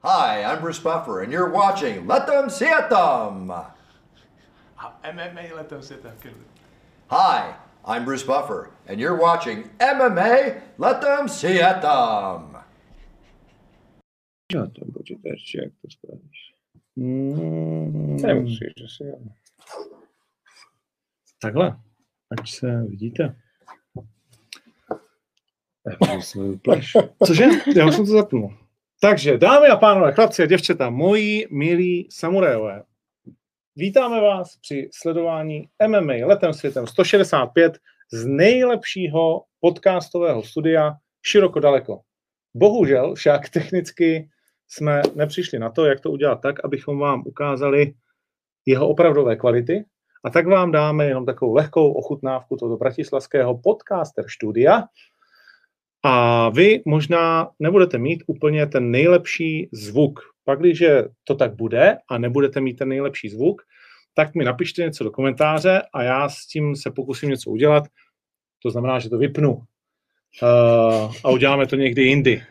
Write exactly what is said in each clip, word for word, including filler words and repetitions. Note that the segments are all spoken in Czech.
Hi, I'm Bruce Buffer, and you're watching Let Them See At Them! M M A Let Them See At Them. Hi, I'm Bruce Buffer, and you're watching M M A Let Them See At Them! Já tam počítač, jak to spravíš? Mm. Nemusíš, že si jen. Takhle, ať se vidíte. Cože? Já už jsem to zapnul. Takže, dámy a pánové, chlapci a děvčata, moji milí samurajové, vítáme vás při sledování M M A Letem světem sto šedesát pět z nejlepšího podcastového studia široko daleko. Bohužel však technicky jsme nepřišli na to, jak to udělat tak, abychom vám ukázali jeho opravdové kvality, a tak vám dáme jenom takovou lehkou ochutnávku toho bratislavského podcaster studia. A vy možná nebudete mít úplně ten nejlepší zvuk. Pak, když to tak bude a nebudete mít ten nejlepší zvuk, tak mi napište něco do komentáře a já s tím se pokusím něco udělat. To znamená, že to vypnu. Uh, a uděláme to někdy jindy.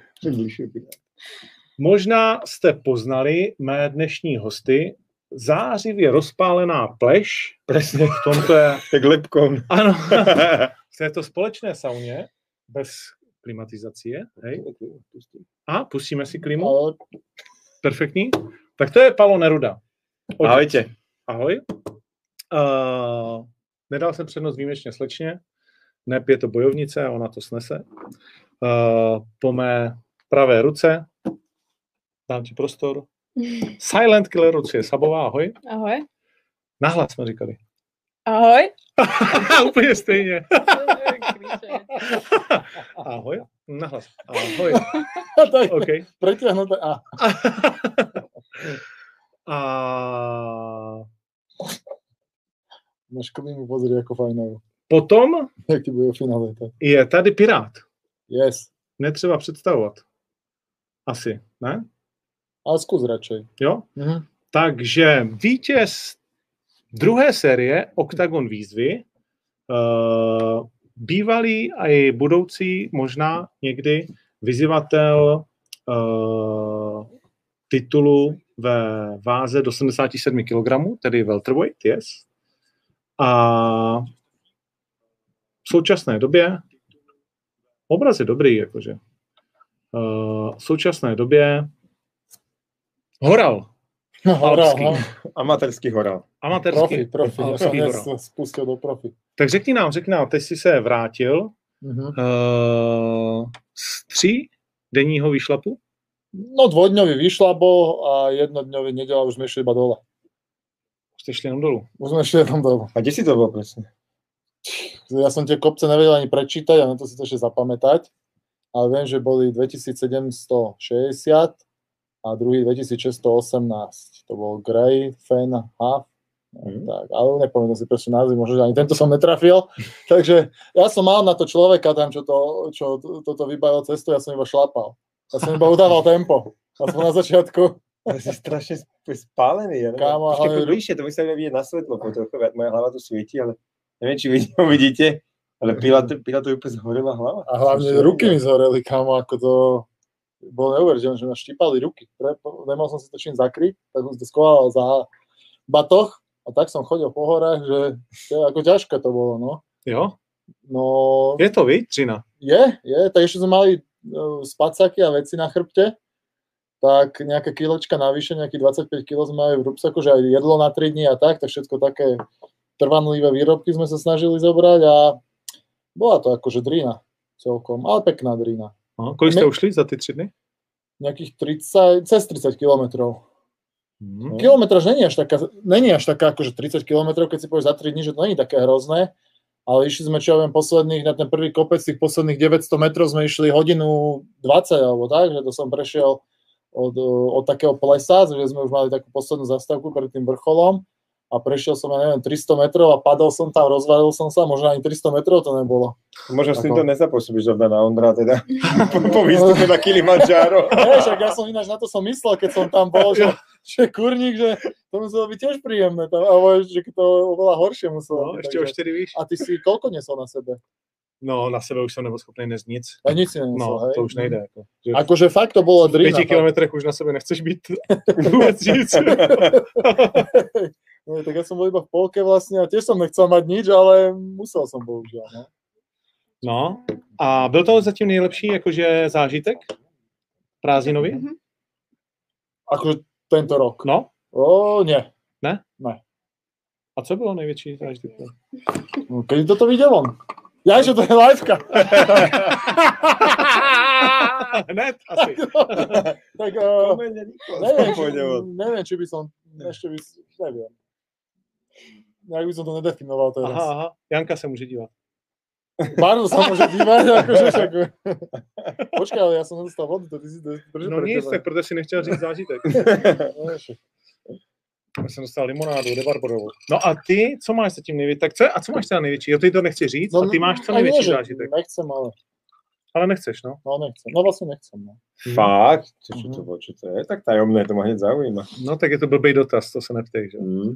Možná jste poznali mé dnešní hosty. Zářivě rozpálená pleš. Přesně v tomto je... Tak lepkom. Ano. V této společné sauně bez klimatizace, hej? A pustíme si klimu. Perfektní. Tak to je Palo Neruda. Odec. Ahojte. Ahoj. Uh, nedal jsem přednost výjimečně slečně. Nep je to bojovnice, ona to snese. Uh, po mé pravé ruce dám ti prostor. Silent Killer Lucia Sabová, ahoj. Ahoj. Nahlas jsme říkali. Ahoj. Úplně stejně. Ahoj. Nahlas. Ahoj. Okay. Protiahnuté A. A... Maškový mi pozor jako fajnou. Potom jak ti bude finále, tak. Je tady Pirát. Yes. Netřeba představovat. Asi, ne? Ale zkus radšej. Jo? Mhm. Takže vítěz druhé série Oktagon výzvy, uh, bývalý a i budoucí možná někdy vyzývatel uh, titulu ve váze do sedmdesáti sedmi kilogramů, tedy welterweight, yes. A v současné době, obraz je dobrý, jakože, uh, v současné době horal. No, horal, no. Amatérský horal. Amatérský. Profi, profi. Já jsem spustil do profi. Tak řekni nám, řekni nám, teď jsi se vrátil mm-hmm. uh, z tří denního výšlapu? No dvojdňový výšlabo a jednodňový neděla už jsme šli iba dole. Už jste šli jenom dolů? Už jsme šli jenom dolů. A kde si to bylo přesně? Ja som tie kopce nevedel ani prečítať a na to si to ešte zapamätať, ale viem, že boli dvetisícsedemstošesťdesiat a druhý dvetisícšesťstoosemnásť. To bol Grey, Fan, Half, mm. tak, ale nepovedal si presne názvy, možno, že ani tento som netrafil. Takže ja som mal na to človeka tam, čo, to, čo to, toto vybavil cestu, ja som iba šlapal. Ja som iba udával tempo. Ja som na začiatku. Ale jsi strašně spálený. Ja Kámo, ale... Blíže, to musím vidět na svetlo, protože moja hlava tu svieti, ale... Neviem, či vy ho vidíte, ale Pilátovi úplne zhorela hlava. A hlavne ruky mi zhoreli, kámo, ako to bolo neuveriteľné, že ma štípali ruky. Nemal som si to čím zakryť, tak som to skoval za batoh a tak som chodil po horách, že ako ťažké to bolo, no. Jo? No... Je to výtřina? Je, je, tak ešte sme mali spacaky a veci na chrbte, tak nejaká kiločka navyše, nejaký dvadsaťpäť kilo sme mali v rúbsaku, že aj jedlo na tri dni a tak, tak všetko také... Trvanlivé výrobky sme sa snažili zobrať a bola to akože drina celkom, ale pekná drina. Aha, kolik ste ušli za tie tri dny? Nejakých tridsať, cez tridsať kilometrov. Hmm. Kilometráž není až taká, není až taká akože tridsať kilometrov, keď si povieš za tri dní, že to není také hrozné, ale išli sme, čo ja viem, posledných, na ten prvý kopec, tých posledných deväťsto metrov sme išli hodinu dvadsať alebo tak, že to som prešiel od, od takého plesa, že sme už mali takú poslednú zastávku pred tým vrcholom. A prešiel som, ja neviem, tristo metrov a padol som tam, rozvalil som sa, možno ani tristo metrov to nebolo. Možno si to nezapôsobíš dobre na Ondra, teda po výstupe na Kilimandžáro. Vieš, ja som ináč na to som myslel, keď som tam bol, že, že kurník, že to muselo byť tiež príjemné, tam, alebo že to oveľa horšie muselo. No, ešte o štyri výš. A ty si koľko nesol na sebe? No, na sebe už jsem nebyl schopný nez nic. A nic nemysl, no, hej? To už nejde. Jako, že akože fakt to bylo drina. V pěti kilometrech už na sebe nechceš být vůbec nic. No, tak já jsem byl iba v polke vlastně a těž jsem nechcel mať nič, ale musel jsem bohužel. Ne? No, a byl to zatím nejlepší jakože zážitek prázdninový? Mm-hmm. Akože tento rok? No. O, ne. Ne? Ne. A co bylo největší zážitek? No, když toto viděl on. Já, že to je liveka. Hned asi. Tak uh, neviem, či, neviem, či by som, ešte by som, neviem. Jak by som to nedefinoval teraz. Aha, aha. Janka sa môže dívať. Pánu sa môže dívať, akože však. Počkaj, ale ja som nedostal vodu, to ty si drží no pre nic, teba. No nic, tak preto si nechtěl říct zážitek. Já jsem dostal limonádu, debarborovou. No a ty, co máš zatím největší? Tak co je, a co máš teda největší? Jo, ty to nechci říct, no, a ty máš co největší zážitek. Nechcem, ale. Ale nechceš, no? No nechcem, no vlastně nechcem, no. Fakt? Čiže mm. to bylo, čo to je? Tak tajomné, to má hned zaujíma. No tak je to blbej dotaz, to se neptej, že? Mm.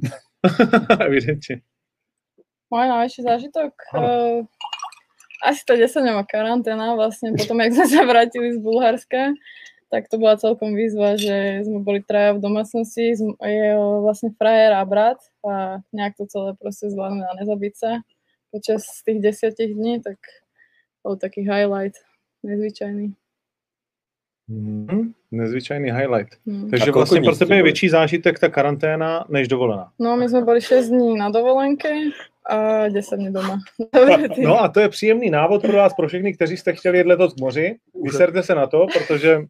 Evidentně. Můj největší zážitok? Uh, asi to desaťdňová karanténa, vlastně potom, jak jsme se vrátili z Bulharska. Tak to bola celkom výzva, že sme boli traja v domácnosti, je vlastne frajer a brat a nejak to celé proste zvládne a nezabiť sa počas tých desiatich dní, tak bol taký highlight, nezvyčajný. Mm, nezvyčajný highlight. Mm. Takže vlastne pre tebe je väčší zážitek tá karanténa než dovolená. No my sme boli šesť dní na dovolenke a deset dní doma. No a to je příjemný návod pro vás, pro všechny, kteří jste chtěli jet letos k moři. Vyserte se na to, protože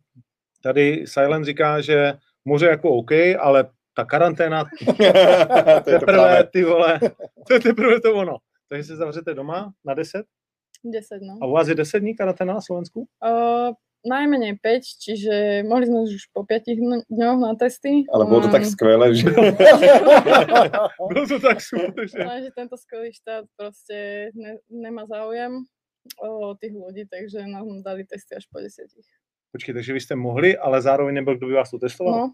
tady Silent říká, že moře jako OK, ale ta karanténa, to je teprve, ty vole, to je teprve to ono. Takže se zavřete doma na deset? deset, no. A u vás je deset dní karanténa na Slovensku? Uh, najmenej päť, čiže mohli sme už po päť dňoch na testy. Ale bolo to tak skvelé, že... Bolo to tak skvelé, že... No, že tento skvelý štát proste ne, nemá záujem o tých ľudí, takže nám dali testy až po desiatich. Počkej, takže vy ste mohli, ale zároveň nebol, kdo by vás tu testoval? No,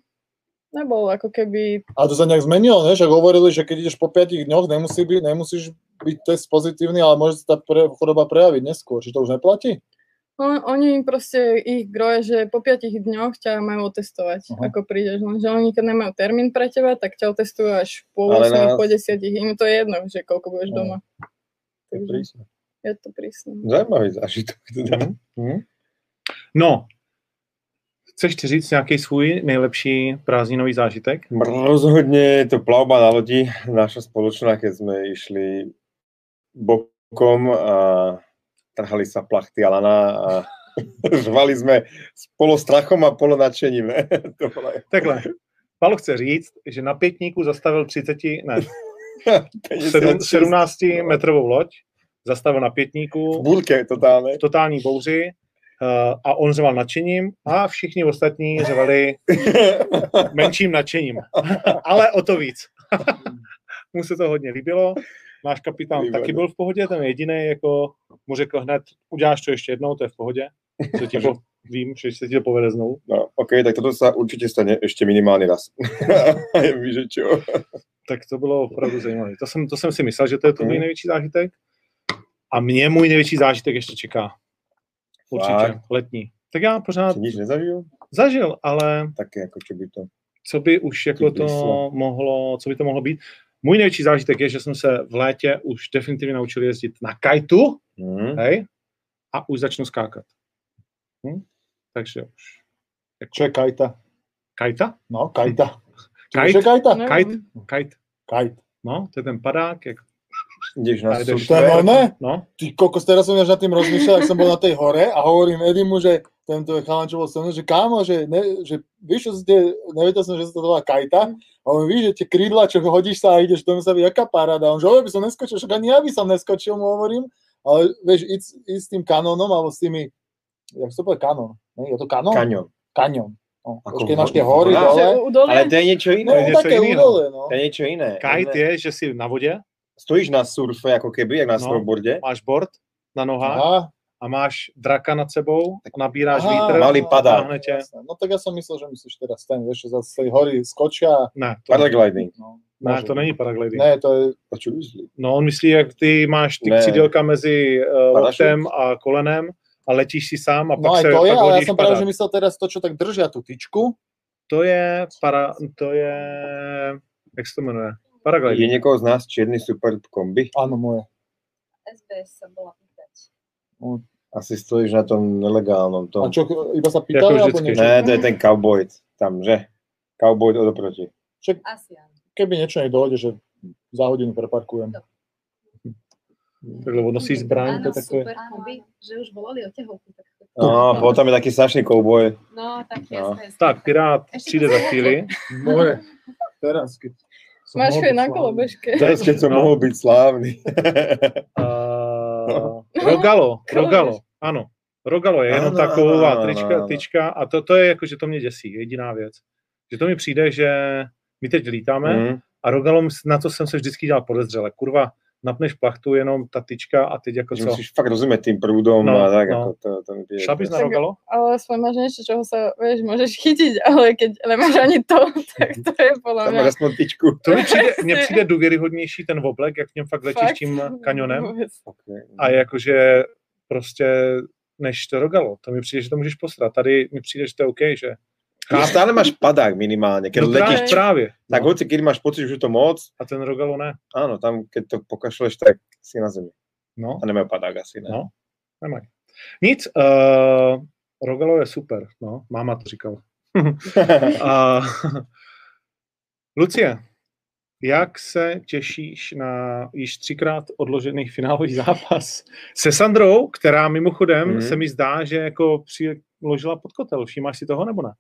nebol, ako keby... A to sa nejak zmenilo, ne? Že hovorili, že keď ideš po piatich dňoch, nemusí by, nemusíš byť test pozitívny, ale môže sa tá pre, choroba prejaviť neskôr. Či to už neplatí? No, oni im proste, ich groje, že po piatich dňoch ťa majú otestovať, uh-huh. ako prídeš. Lenže oni keď nemajú termín pre teba, tak ťa otestujú až po osem, po desať. Im to je jedno, že koľko budeš doma. Uh-huh. Takže, je to prísne. Zajímavý zážitok. Teda. Uh-huh. No. Chceš ti říct nějaký svůj nejlepší prázdninový zážitek? Rozhodně to plavba na lodi, naša spoločná, keď sme išli bokom a trhali sa plachty a lana a žvali sme s polostrachom a polonadšením. Takhle, Palo chce říct, že na Pětníku zastavil třicet, ne, sedmnáct metrovou loď, zastavil na Pětníku v búrke, totálne. V totální bouři. Uh, a on řeval nadšením a všichni ostatní řevali menším nadšením. Ale o to víc. Mu se to hodně líbilo. Náš kapitán líbilo. Taky byl v pohodě, ten jediný, jako mu řekl hned, uděláš to ještě jednou, to je v pohodě. To ti po, vím, že se ti to povede znovu. No, ok, tak toto se určitě stane ještě minimálně raz. Víš, že čo? Tak to bylo opravdu zajímavé. To jsem, to jsem si myslel, že to je to můj největší zážitek. A mě můj největší zážitek ještě čeká. Určitě, tak. Letní. Tak já pořád... Jsi nic nezažil? Zažil, ale... Také jako, čo by to... Co by už jako to mohlo, co by to mohlo být? Můj největší zážitek je, že jsem se v létě už definitivně naučil jezdit na kajtu, mm. hej, a už začnu skákat. Hm? Takže už... Jako... Co je kajta? Kajta? No, kajta. Kajt? Kajt? Kajt? Kajt? Kajt? Kajt. No, to je ten padák, jak... Ideš na súštve. No? Ty kokos, teraz som až nad tým rozmýšľal, ak som bol na tej hore a hovorím Edimu, že tento chalan, čo bol so mnou, že kámo, že, ne, že víš, čo si tie, nevedel som, že sa to volá kajta, a on víš, že tie krídla, čo hodíš sa a ideš, to mi sa byť, jaká paráda. A on, že by som neskočil, však ani ja by som neskočil, mu hovorím, ale vieš, ísť s tým kanónom, alebo s tými, jak sa to povie kanón, je to kanón? Kaňon. Kaňon. No, keď máš tie hory, dole. Ale to je niečo iné. No, to je udole, no. To je niečo iné. Kajt je, že si na vode. Stojíš na surfe, jako keby, jak na no, snowboardě. Máš board na nohách. Aha. a máš draka nad sebou, nabíráš aha, vítr. Malý padá. No tak já jsem myslel, že myslíš teda ten, víš, že zase hory skočí a... Ne, to paragliding. No, ne, to není paragliding. Ne, to je... No on myslí, jak ty máš ty křídélka mezi uh, loktem a kolenem a letíš si sám a pak no, se... No to je, ale já jsem právě, že myslel teda to, čo tak drží tu tyčku. To je para... To je... Jak se to jmenuje? Paragliding. Je někoho z nás černý super kombi? Ano, moje. es bé es se byla pýtať. Asi stojíš na tom nelegálnom tom. A čo, iba sa pýtali? Jako ne, to je ten cowboy tam, že? Cowboy odoproti. Asi áno. Keby niečo nedojde, že za hodinu preparkujem. To. Tak, lebo nosí zbraň, to je takové... Áno, super kombi, že už volali o tehovku. No, potom je taký strašný cowboy. No, tak no. Jasné. Tak, pirát přijde za chvíli. More, teraz, keď... Máš ho na kolobežke. Teraz, keď som no. mohol byť slávny. Uh, Rogalo, Rogalo, ano. Rogalo je jenom ta kovová trička, tyčka a to, to je jako, že to mě děsí, jediná věc. Že to mi přijde, že my teď lítáme mm. a Rogalo, na to jsem se vždycky dělal podezřele. Kurva, napneš plachtu, jenom ta tyčka a teď jako že co? Musíš fakt rozumět tím průdom no, a tak no. Jako to, to mi pije. Šla bys na Rogalo? Ale aspoň máš něco, čeho se, vieš, můžeš chytit, ale keď nemáš ani to, tak to je podle mě. Tam tyčku. To mi přijde, mně přijde důvěryhodnější ten oblek, jak v něm fakt letíš fakt? Tím kanionem. Okay. A jakože prostě než to Rogalo, to mi přijde, že to můžeš posrat. Tady mi přijde, že to je OK, že... Ty stále máš padák minimálne, keď no letíš právě. Tak hoci, no. Keď máš pocit, že to moc. A ten Rogalo ne. Áno, tam keď to pokašleš, tak si na zemi. No. A nemajú padák asi, ne? No, nemajú. Nic, uh, Rogalo je super, no, máma to říkala. uh, Lucie, jak se těšíš na již třikrát odložený finálový zápas se Sandrou, která mimochodem mm-hmm. se mi zdá, že jako přiložila pod kotel, všimáš si toho nebo ne?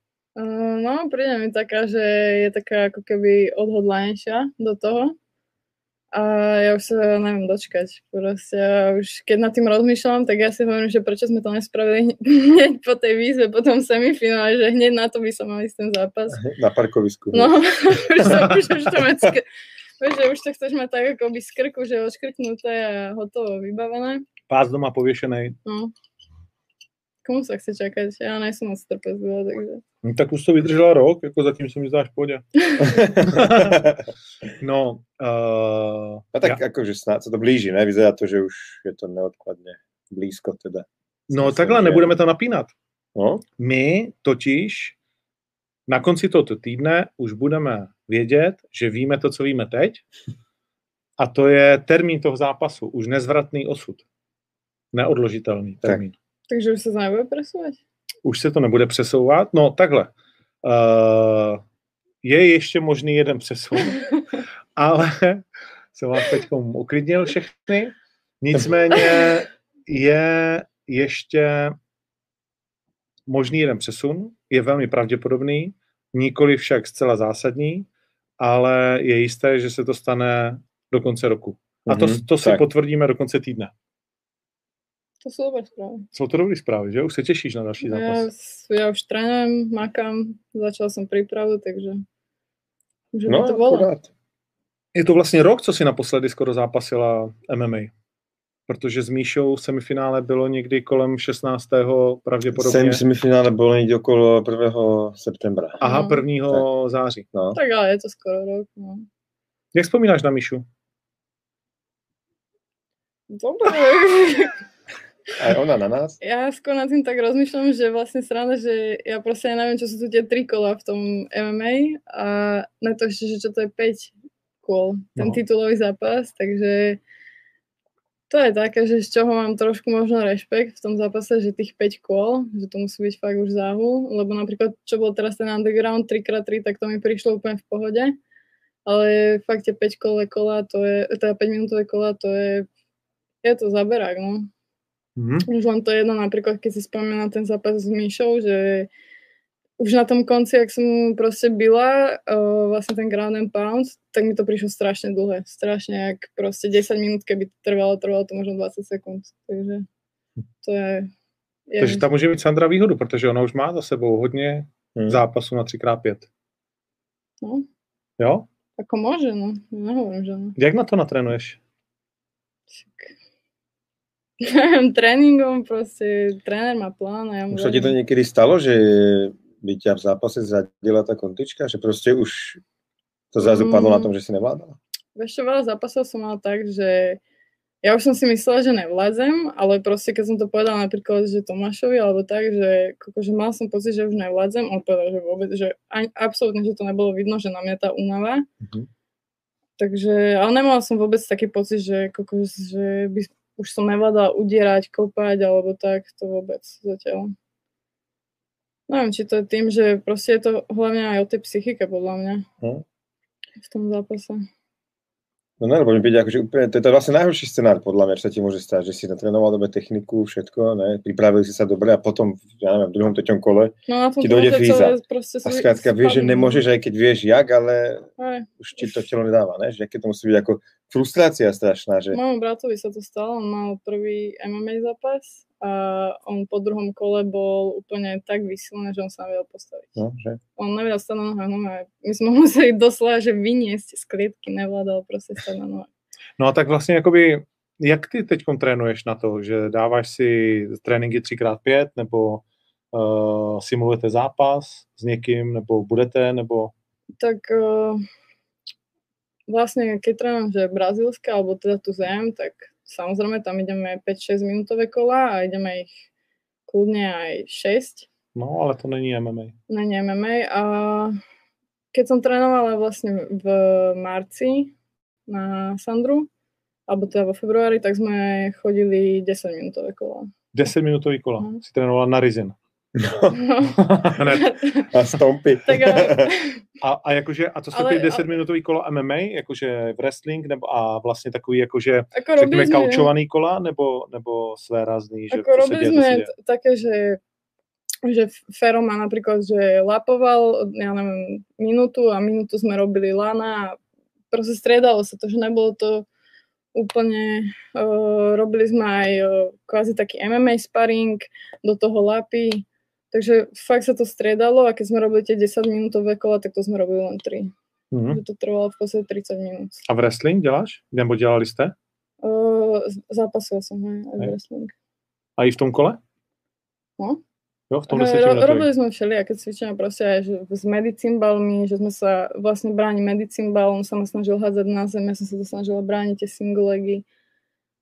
No, príde mi taká, že je taká ako keby odhodlanejšia do toho a ja už sa neviem dočkať. Proste ja už keď nad tým rozmýšľam, tak ja si hovorím, že prečo sme to nespravili hneď po tej výzve, po tom semifinále, že hneď na to by sa mali s tým zápas. Na parkovisku. No, už, už, už, to mecké, už to chceš mať tak ako by z krku, že odškrtnuté a hotovo, vybavené. Pás doma poviešenej. No. Komu sa chce čakať? Ja nejsem moc trpezlivá, takže... No, tak už to vydržela rok, jako zatím se mi zdáš v pohodě. No, uh, a tak ja. Akože snad se to blíží, ne? Vyzerá to, že už je to neodkladně blízko teda. No myslím, takhle, že... nebudeme to napínat. No? My totiž na konci tohoto týdne už budeme vědět, že víme to, co víme teď. A to je termín toho zápasu, už nezvratný osud. Neodložitelný termín. Tak. Takže už se to nebude přesouvat? Už se to nebude přesouvat. No takhle, uh, je ještě možný jeden přesun, ale jsem vás teď uklidnil všechny. Nicméně je ještě možný jeden přesun, je velmi pravděpodobný, nikoli však zcela zásadní, ale je jisté, že se to stane do konce roku. A to, to si tak. potvrdíme do konce týdne. To jsou dobré zprávy. Jsou to dobré zprávy, že? Už se těšíš na další zápas. Já, já už trénujem, makám, začal jsem přípravu, takže už no, by to bylo. Akurát. Je to vlastně rok, co si naposledy skoro zápasila em em á. Protože s Míšou semifinále bylo někdy kolem šestnáctého pravděpodobně. Semifinále bylo někdy okolo prvního septembra. Aha, no. prvního září. No. Tak ale je to skoro rok. No. Jak vzpomínáš na Míšu? Dobrý. A ona na nás? Ja skôr nad tým tak rozmýšľam, že vlastne sranda, že ja proste neviem, čo sú tu tie tri kola v tom em em á a na to ešte, že čo to je päť kôl, ten no. titulový zápas, takže to je také, že z čoho mám trošku možno rešpekt v tom zápase, že tých päť kôl, že to musí byť fakt už záhul, lebo napríklad, čo bol teraz ten underground tri krát tri, tak to mi prišlo úplne v pohode, ale fakt tie päť kolové kola, to je, teda päťminútové kola, to je, je to zaberák, no. Mm-hmm. Už len to jedno, napríklad, keď si spomínam ten zápas s Míšou, že už na tom konci, jak som mu proste byla, uh, vlastne ten ground and pound, tak mi to prišlo strašne dlhé. Strašne, jak proste desať minút, keby trvalo, trvalo to možno dvadsať sekúnd. Takže to je... je takže tam môže mít Sandra výhodu, protože ona už má za sebou hodně mm. zápasu na tri krát päť. No. Jo? Ako môže, no. Nehovorím, že no. Jak na to natrénuješ? Tak... Neviem, tréningom proste, tréner má plán a ja mu... Už sa ti to niekedy stalo, že by ťa v zápase zadela tá kontička, že proste už to zase upadlo mm. na tom, že si nevládala? Ešte veľa zápasov som mala tak, že ja už som si myslela, že nevládzem, ale proste keď som to povedala napríklad, že Tomášovi alebo tak, že akože mal som pocit, že už nevládzem, on povedal, že vôbec, že absolútne, že to nebolo vidno, že na mňa tá únava. Mm-hmm. Takže, ale nemala som vôbec taký pocit, že, kokos, že by, už som nevládala udierať, kopať alebo tak, to vôbec zatiaľ. Neviem, či to je tým, že proste je to hlavne aj o tej psychike, podľa mňa, hm? v tom zápase. No ne, lebo mi príde, akože úplne, to je to vlastne najhorší scenár, podľa mňa, čo sa ti môže stať, že si natrénoval dobre techniku, všetko, ne, pripravili si sa dobre a potom, ja neviem, v druhom, treťom kole no, ti dojde fríza. A skrátka vieš, že nemôžeš, aj keď vieš jak, ale aj, už ti to telo nedáva, ne, že keď to musí byť ako frustrácia strašná, že... Mojom bratovi sa to stalo, on mal prvý em em á zápas a on po druhom kole bol úplne tak vysilený, že on sa nevedel postaviť. No, že? On nevedel stať na nohách, no my sme museli doslova, že vyniesť z klietky, nevládal proste stať na nohách. No a tak vlastně, jakoby, jak ty teďkom trénuješ na to, že dáváš si tréninky tři krát pět, nebo uh, simulujete zápas s někým, nebo budete, nebo... Tak... Uh... Vlastne, keď trénujem, že brazílska, alebo teda tu zem, tak samozrejme tam ideme päť šesť minútové kola a ideme ich kľudne aj šesť. No, ale to není em em á. Není em em á. A keď som trénovala vlastne v marci na Sandru, alebo teda vo februári, tak sme chodili desať minútové kola. desať minútové kola? No. Si trénovala na Rizin. No. No. A stompy. Tak, ale... a, a jakože, a to stoupí desetiminutové kolo em em á, jakože wrestling, nebo a vlastně takový, jakože ako řekněme kaučovaný kola, nebo, nebo své rázný, že ako robili jsme také, že, že Fero má například, že lapoval, já nevím, minutu a minutu jsme robili lana a prostě střídalo se to, že nebylo to úplne, uh, robili sme aj uh, kvázi taký em em á sparring, do toho lapy, takže fakt sa to striedalo a keď sme robili tie desať minútové kola, tak to sme robili len tri. Mm-hmm. To trvalo v podstate tridsať minút. A wrestling děláš? Nebo dělali ste? Uh, zápasil som aj, aj wrestling. A i v tom kole? No. Jo, v tom Aha, ro- robili sme všelijaké cvičenia, proste aj že s medicimbalmi, že sme sa vlastne bráni medicimbal, on sa ma snažil hádzať na zem, ja som sa to snažila brániť tie singlegy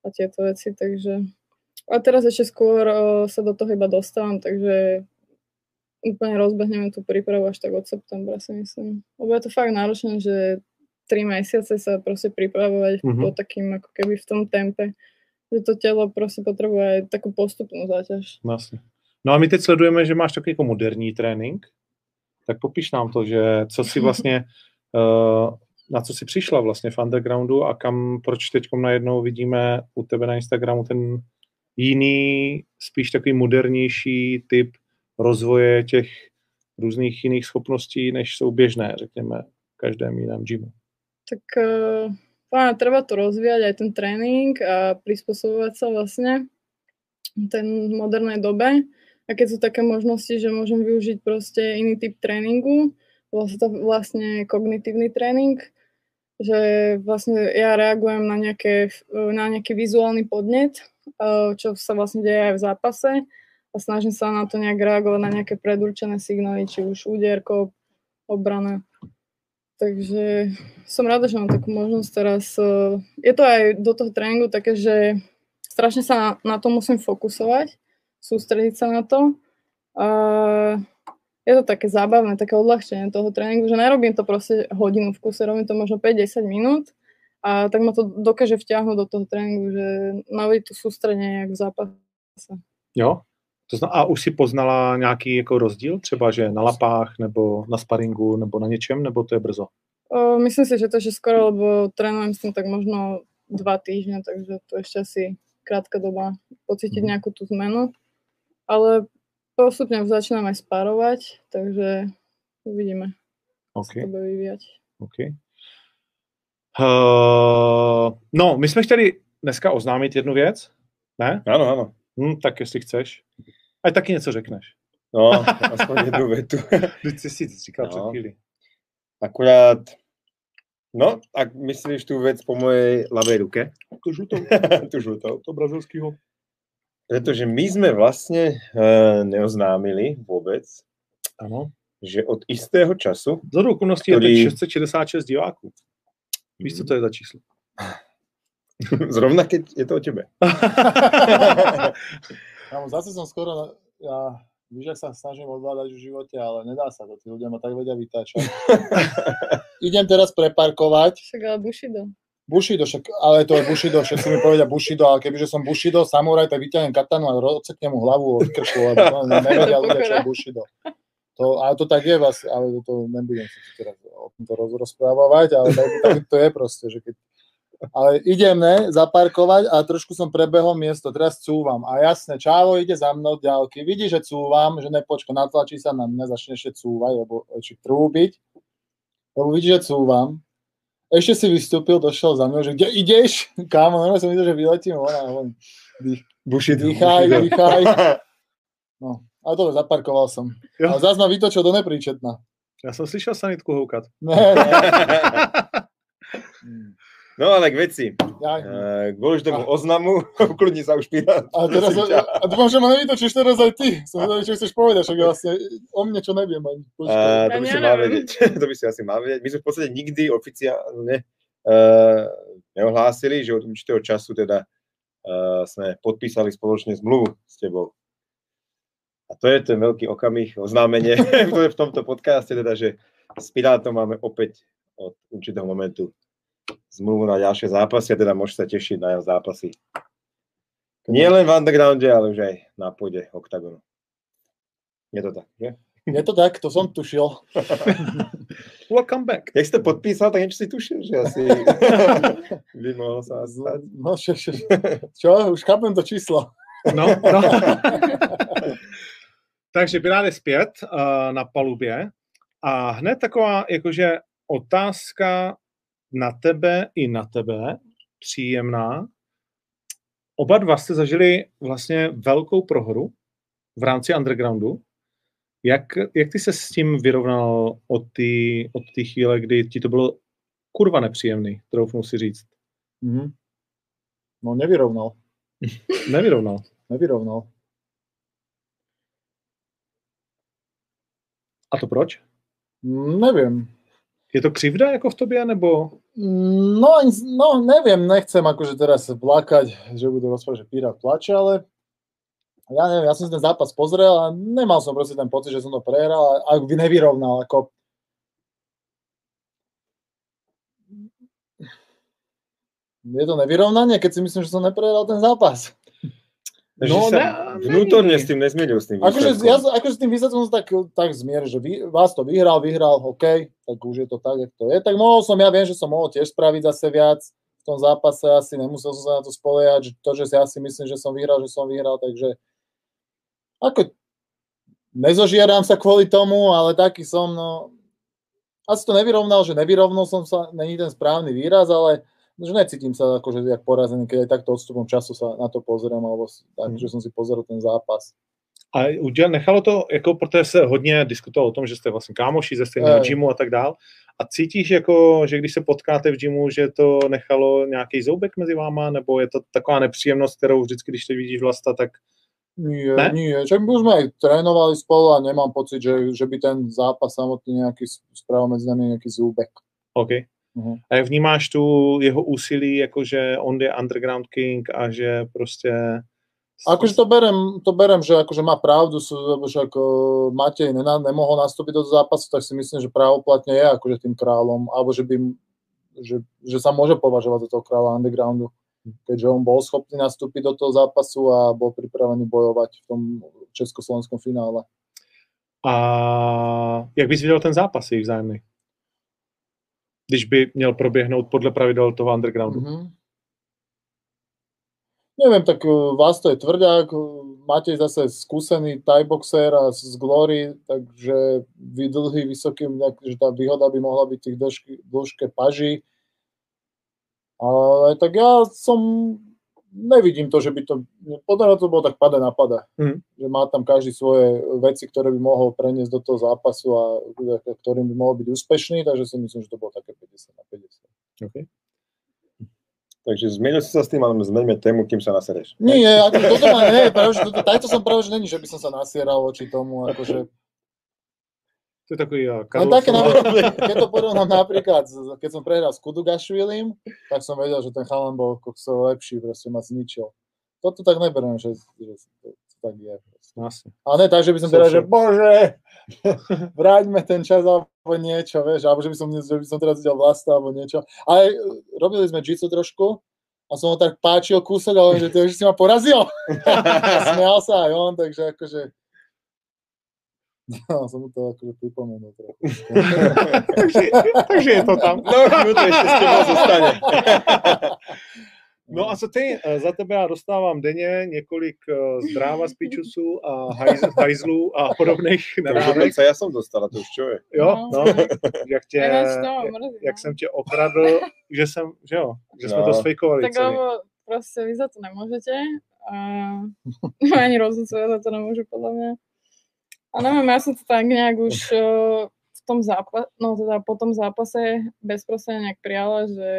a tieto veci, takže... A teraz ešte skôr o, sa do toho iba dostávam, takže úplne rozbehneme tú prípravu až tak od septembra, si myslím. Lebo je to fakt náročné, že tri mesiace sa proste pripravovať mm-hmm. po takým ako keby v tom tempe, že to telo proste potrebuje aj takú postupnú záťaž. Vlastne. No a my teď sledujeme, že máš takový jako moderní trénink, tak popiš nám to, že co si vlastně, na co si přišla vlastně v undergroundu a kam, proč teď najednou vidíme u tebe na Instagramu ten jiný, spíš takový modernější typ rozvoje těch různých jiných schopností, než jsou běžné, řekněme, v každém jiném gymu. Tak uh, treba to rozvíjať, aj ten tréning a prispôsobovať sa vlastne ten modernej dobe. A keď sú také možnosti, že môžem využiť proste iný typ tréningu, vlastne kognitívny tréning, že vlastne ja reagujem na, nejaké, na nejaký vizuálny podnet, čo sa vlastne deje aj v zápase a snažím sa na to nejak reagovať na nejaké predurčené signály, či už úderko, obrana. Takže som rada, že mám takú možnosť teraz. Je to aj do toho tréningu také, že strašne sa na, na to musím fokusovať, sústrediť sa na to. Uh, je to také zábavné, také odľahčenie toho tréningu, že nerobím to proste hodinu v kuse, robím to možno päť desať minút a tak ma to dokáže vťahnuť do toho tréningu, že navodí to sústredenie jak v zápase. Jo, to zna- a už si poznala nějaký jako rozdíl, třeba že na lapách, nebo na sparingu, nebo na něčem, nebo to je brzo? Uh, myslím si, že to je skoro, lebo trénujem s tým tak možno dva týždne, takže to ešte asi krátka doba pocítiť mm. nejakú tú zmenu. Ale postupne začínam aj sparovať, takže uvidíme, okay. Co to bude vyvíjať. Okay. Uh, no, my jsme chtěli dneska oznámit jednu věc, ne? Ano, ano. Hm, tak jestli chceš, ať taky něco řekneš. No, aspoň jednu větu. Vždyť jsi si říkal no. Před chvíli. Akurát, no, a myslíš tu věc po mojej ľavej ruke? Tu žlutou. Tu žlutou. To brazilskýho. pretože my sme vlastne uh, neoznámili vôbec, ano, že od istého času... Za okolností je teď šest set šedesát šest diváků. Víš, co to je za číslo? Zrovna keď je to o tebe. Zase som skoro... Na... Ja... Víš, jak sa snažím odvládať v živote, ale nedá sa to. Tí ľudia ma tak vedia vytáčať. Idem teraz preparkovať. Však ale Bushido. Bushido, však, ale to je Bushido, všetci mi povedia Bushido, ale kebyže som Bushido, samuraj, tak vyťahnem katanu a odseknem mu hlavu od krku, aby to nevedia ľudia, čo je Bushido. To, ale to tak je vlastne, ale to, to nebudem sa teraz o tom rozprávovať, ale tak, tak to je proste, že keď... Ale idem, ne, zaparkovať a trošku som prebehol miesto, teraz cúvam. A jasne, čávo ide za mnou ďalky, vidí, že cúvam, že nepočko, natlačí sa na mňa, začne ešte cúvať, lebo ešte trúbiť, lebo vidí, že cúvam. Ešte si vystúpil, došiel za mňa, že kde ideš? Kámo, neviem, som videl, že vyletím von a hovorím, dýchaj, dýchaj. No, ale dobre, zaparkoval som. A zás ma vytočil do nepríčetna. Ja som slyšel sanitku húkať. Ne, ne. No ale k veci, ja, uh, kvôli tomu a... oznamu, ukludni sa už Pirát. A, teraz, a dúfam, že ma nevytočíš teraz aj ty, som zvedavý, čo chceš povedať, však vlastne o mne čo neviem ani. Uh, to by si mal vedieť, to by si asi mal vedieť. My sme v podstate nikdy oficiálne uh, neohlásili, že od určitého času teda uh, sme podpísali spoločne zmluvu s tebou. A to je ten veľký okamih, oznámenie v tomto podcaste, teda, že s Pirátom máme opäť od určitého momentu zmluvu na ďalšie zápasy a teda môžete sa tešiť na jeho zápasy. Nie len v undergrounde, ale už aj na pôde Oktagonu. Je to tak, nie? Je to tak, to som tušil. Welcome back. Jak si to podpísal, tak niečo si tušil, že asi by mohol sa stať. No, čo, čo, čo, už chápem to číslo. No, no. Takže Pirát je zpět uh, na palubě a hned taková jakože otázka na tebe i na tebe, příjemná. Oba dva jste zažili vlastně velkou prohru v rámci undergroundu. Jak, jak ty se s tím vyrovnal od té od té chvíle, kdy ti to bylo kurva nepříjemný, troufnu si říct? Mm-hmm. No nevyrovnal. Nevyrovnal. Nevyrovnal. A to proč? Mm, nevím. Je to křivda jako v tobě, nebo? No, no neviem, nechcem akože teraz plakať, že budú rozprávať, že Pirát plače, ale ja neviem, ja som si ten zápas pozrel a nemal som proste ten pocit, že som to prehral a nevyrovnal, ako je to nevyrovnanie, keď si myslím, že som neprehral ten zápas. Takže no, sa ne, vnútorne ne. S tým nezmieril s tým výsledkom. Akože, ja, akože s tým výsledkom som tak, tak zmieril, že vy, vás to vyhral, vyhral, OK, tak už je to tak, jak to je. Tak mohol som, ja viem, že som mohol tiež spraviť zase viac v tom zápase, asi nemusel som sa na to spoliehať, že to, že ja si myslím, že som vyhral, že som vyhral, takže ako nezožieram sa kvôli tomu, ale taký som, no asi to nevyrovnal, že nevyrovnal som sa, není ten správny výraz, ale že necítim sa akože jak porazený, keď aj takto odstupom času sa na to pozriem, alebo tak, hmm. že som si pozeral ten zápas. A nechalo to, jako, protože se hodně diskutovalo o tom, že jste vlastně kámoši ze stejného gymu a tak dál, a cítíš, jako, že když se potkáte v gymu, že to nechalo nějaký zoubek mezi váma, nebo je to taková nepříjemnost, kterou vždycky, když teď vidíš Vlasta, tak nie, ne? Nie, že my sme aj trénovali spolu a nemám pocit, že, že by ten zápas samotný nejaký spravil mezi nami nejaký zoubek. OK. Uhum. A jak vnímáš tu jeho úsilí, jakože on je underground king a že prostě... Akože to berem, to berem že akože má pravdu, že ako Matej nemohol nastúpiť do zápasu, tak si myslím, že právoplatne je akože tým kráľom, alebo že, by, že, že sa môže považovať do toho kráľa undergroundu, keďže on bol schopný nastúpiť do toho zápasu a bol pripravený bojovať v tom československom finále. A jak bys viděl ten zápas jejich vzájemný? Když by měl proběhnout podle pravidel toho undergroundu. Mm-hmm. Neviem, tak vás to je tvrdák, máte zase skúsený thai-boxer a z Glory, takže vy dlhý, vysoký, že tá výhoda by mohla byť tých dĺžke paží. Ale tak ja som, nevidím to, že by to, podľa to bolo tak pada na pada. Mm-hmm. Že má tam každý svoje veci, ktoré by mohol preniesť do toho zápasu a ktorým by mohol byť úspešný, takže si myslím, že to bolo také päťdesiat na päťdesiat. Okay. Takže zmenil si sa s tým, ale zmeňme tému, kým sa nasereš. Nie, ako toto ma nie, práve, toto, takto som práve, že není, že by som sa nasieral voči tomu, akože... To je takový uh, Carlos. Také, keď to porovnám napríklad, keď som prehral s Kudugaashvilim, tak som vedel, že ten chalan bol kokso lepší, proste ma zničil. Toto tak neberiem, že, že to tak je. Asi. Ale ne tak, že by som teda, že bože, vráťme ten čas alebo niečo, vieš, alebo že by som, že by som teraz videl vlasta alebo niečo. Ale robili sme Gizo trošku a som ho tak páčil kúsok, ale že, to, že si ma porazil. A smial sa aj on, takže akože... No, som mu to akože pripomenul. takže, takže je to tam. No, minútu ešte s tebou zostane. No a co ty? Za tebe já dostávám denně několik zdráva z pičusů a hajzlů a podobných nadávek. Já jsem dostala, to už člověk. Jo, no, jak, tě, jak jsem tě okradl, že, jsem, že, jo, že jsme no. to sfejkovali. Tak lebo prostě vy za to nemůžete a ani rozhodcovia za to nemůžu, podle mě. A nevím, já jsem to tak nějak už v tom zápase, no teda po tom zápase bezprostredne nějak prijala, že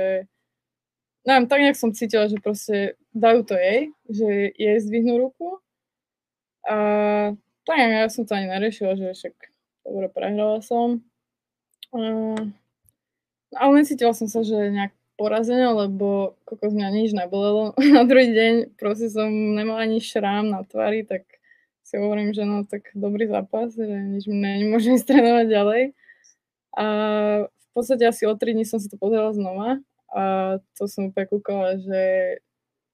neviem, tak nejak som cítila, že proste dajú to jej, že jej zdvihnú ruku a tak neviem, ja som to ani neriešila, že však dobre, prehrala som. Uh, ale necítila som sa, že nejak porazene, lebo kokos mňa nič nebolelo. Na druhý deň proste som nemala ani šrám na tvári, tak si hovorím, že no tak dobrý zápas, že nič mne nemôžem strenovať ďalej. A v podstate asi o tri dní som si to pozerala znova. A to som úplne kúkala, že,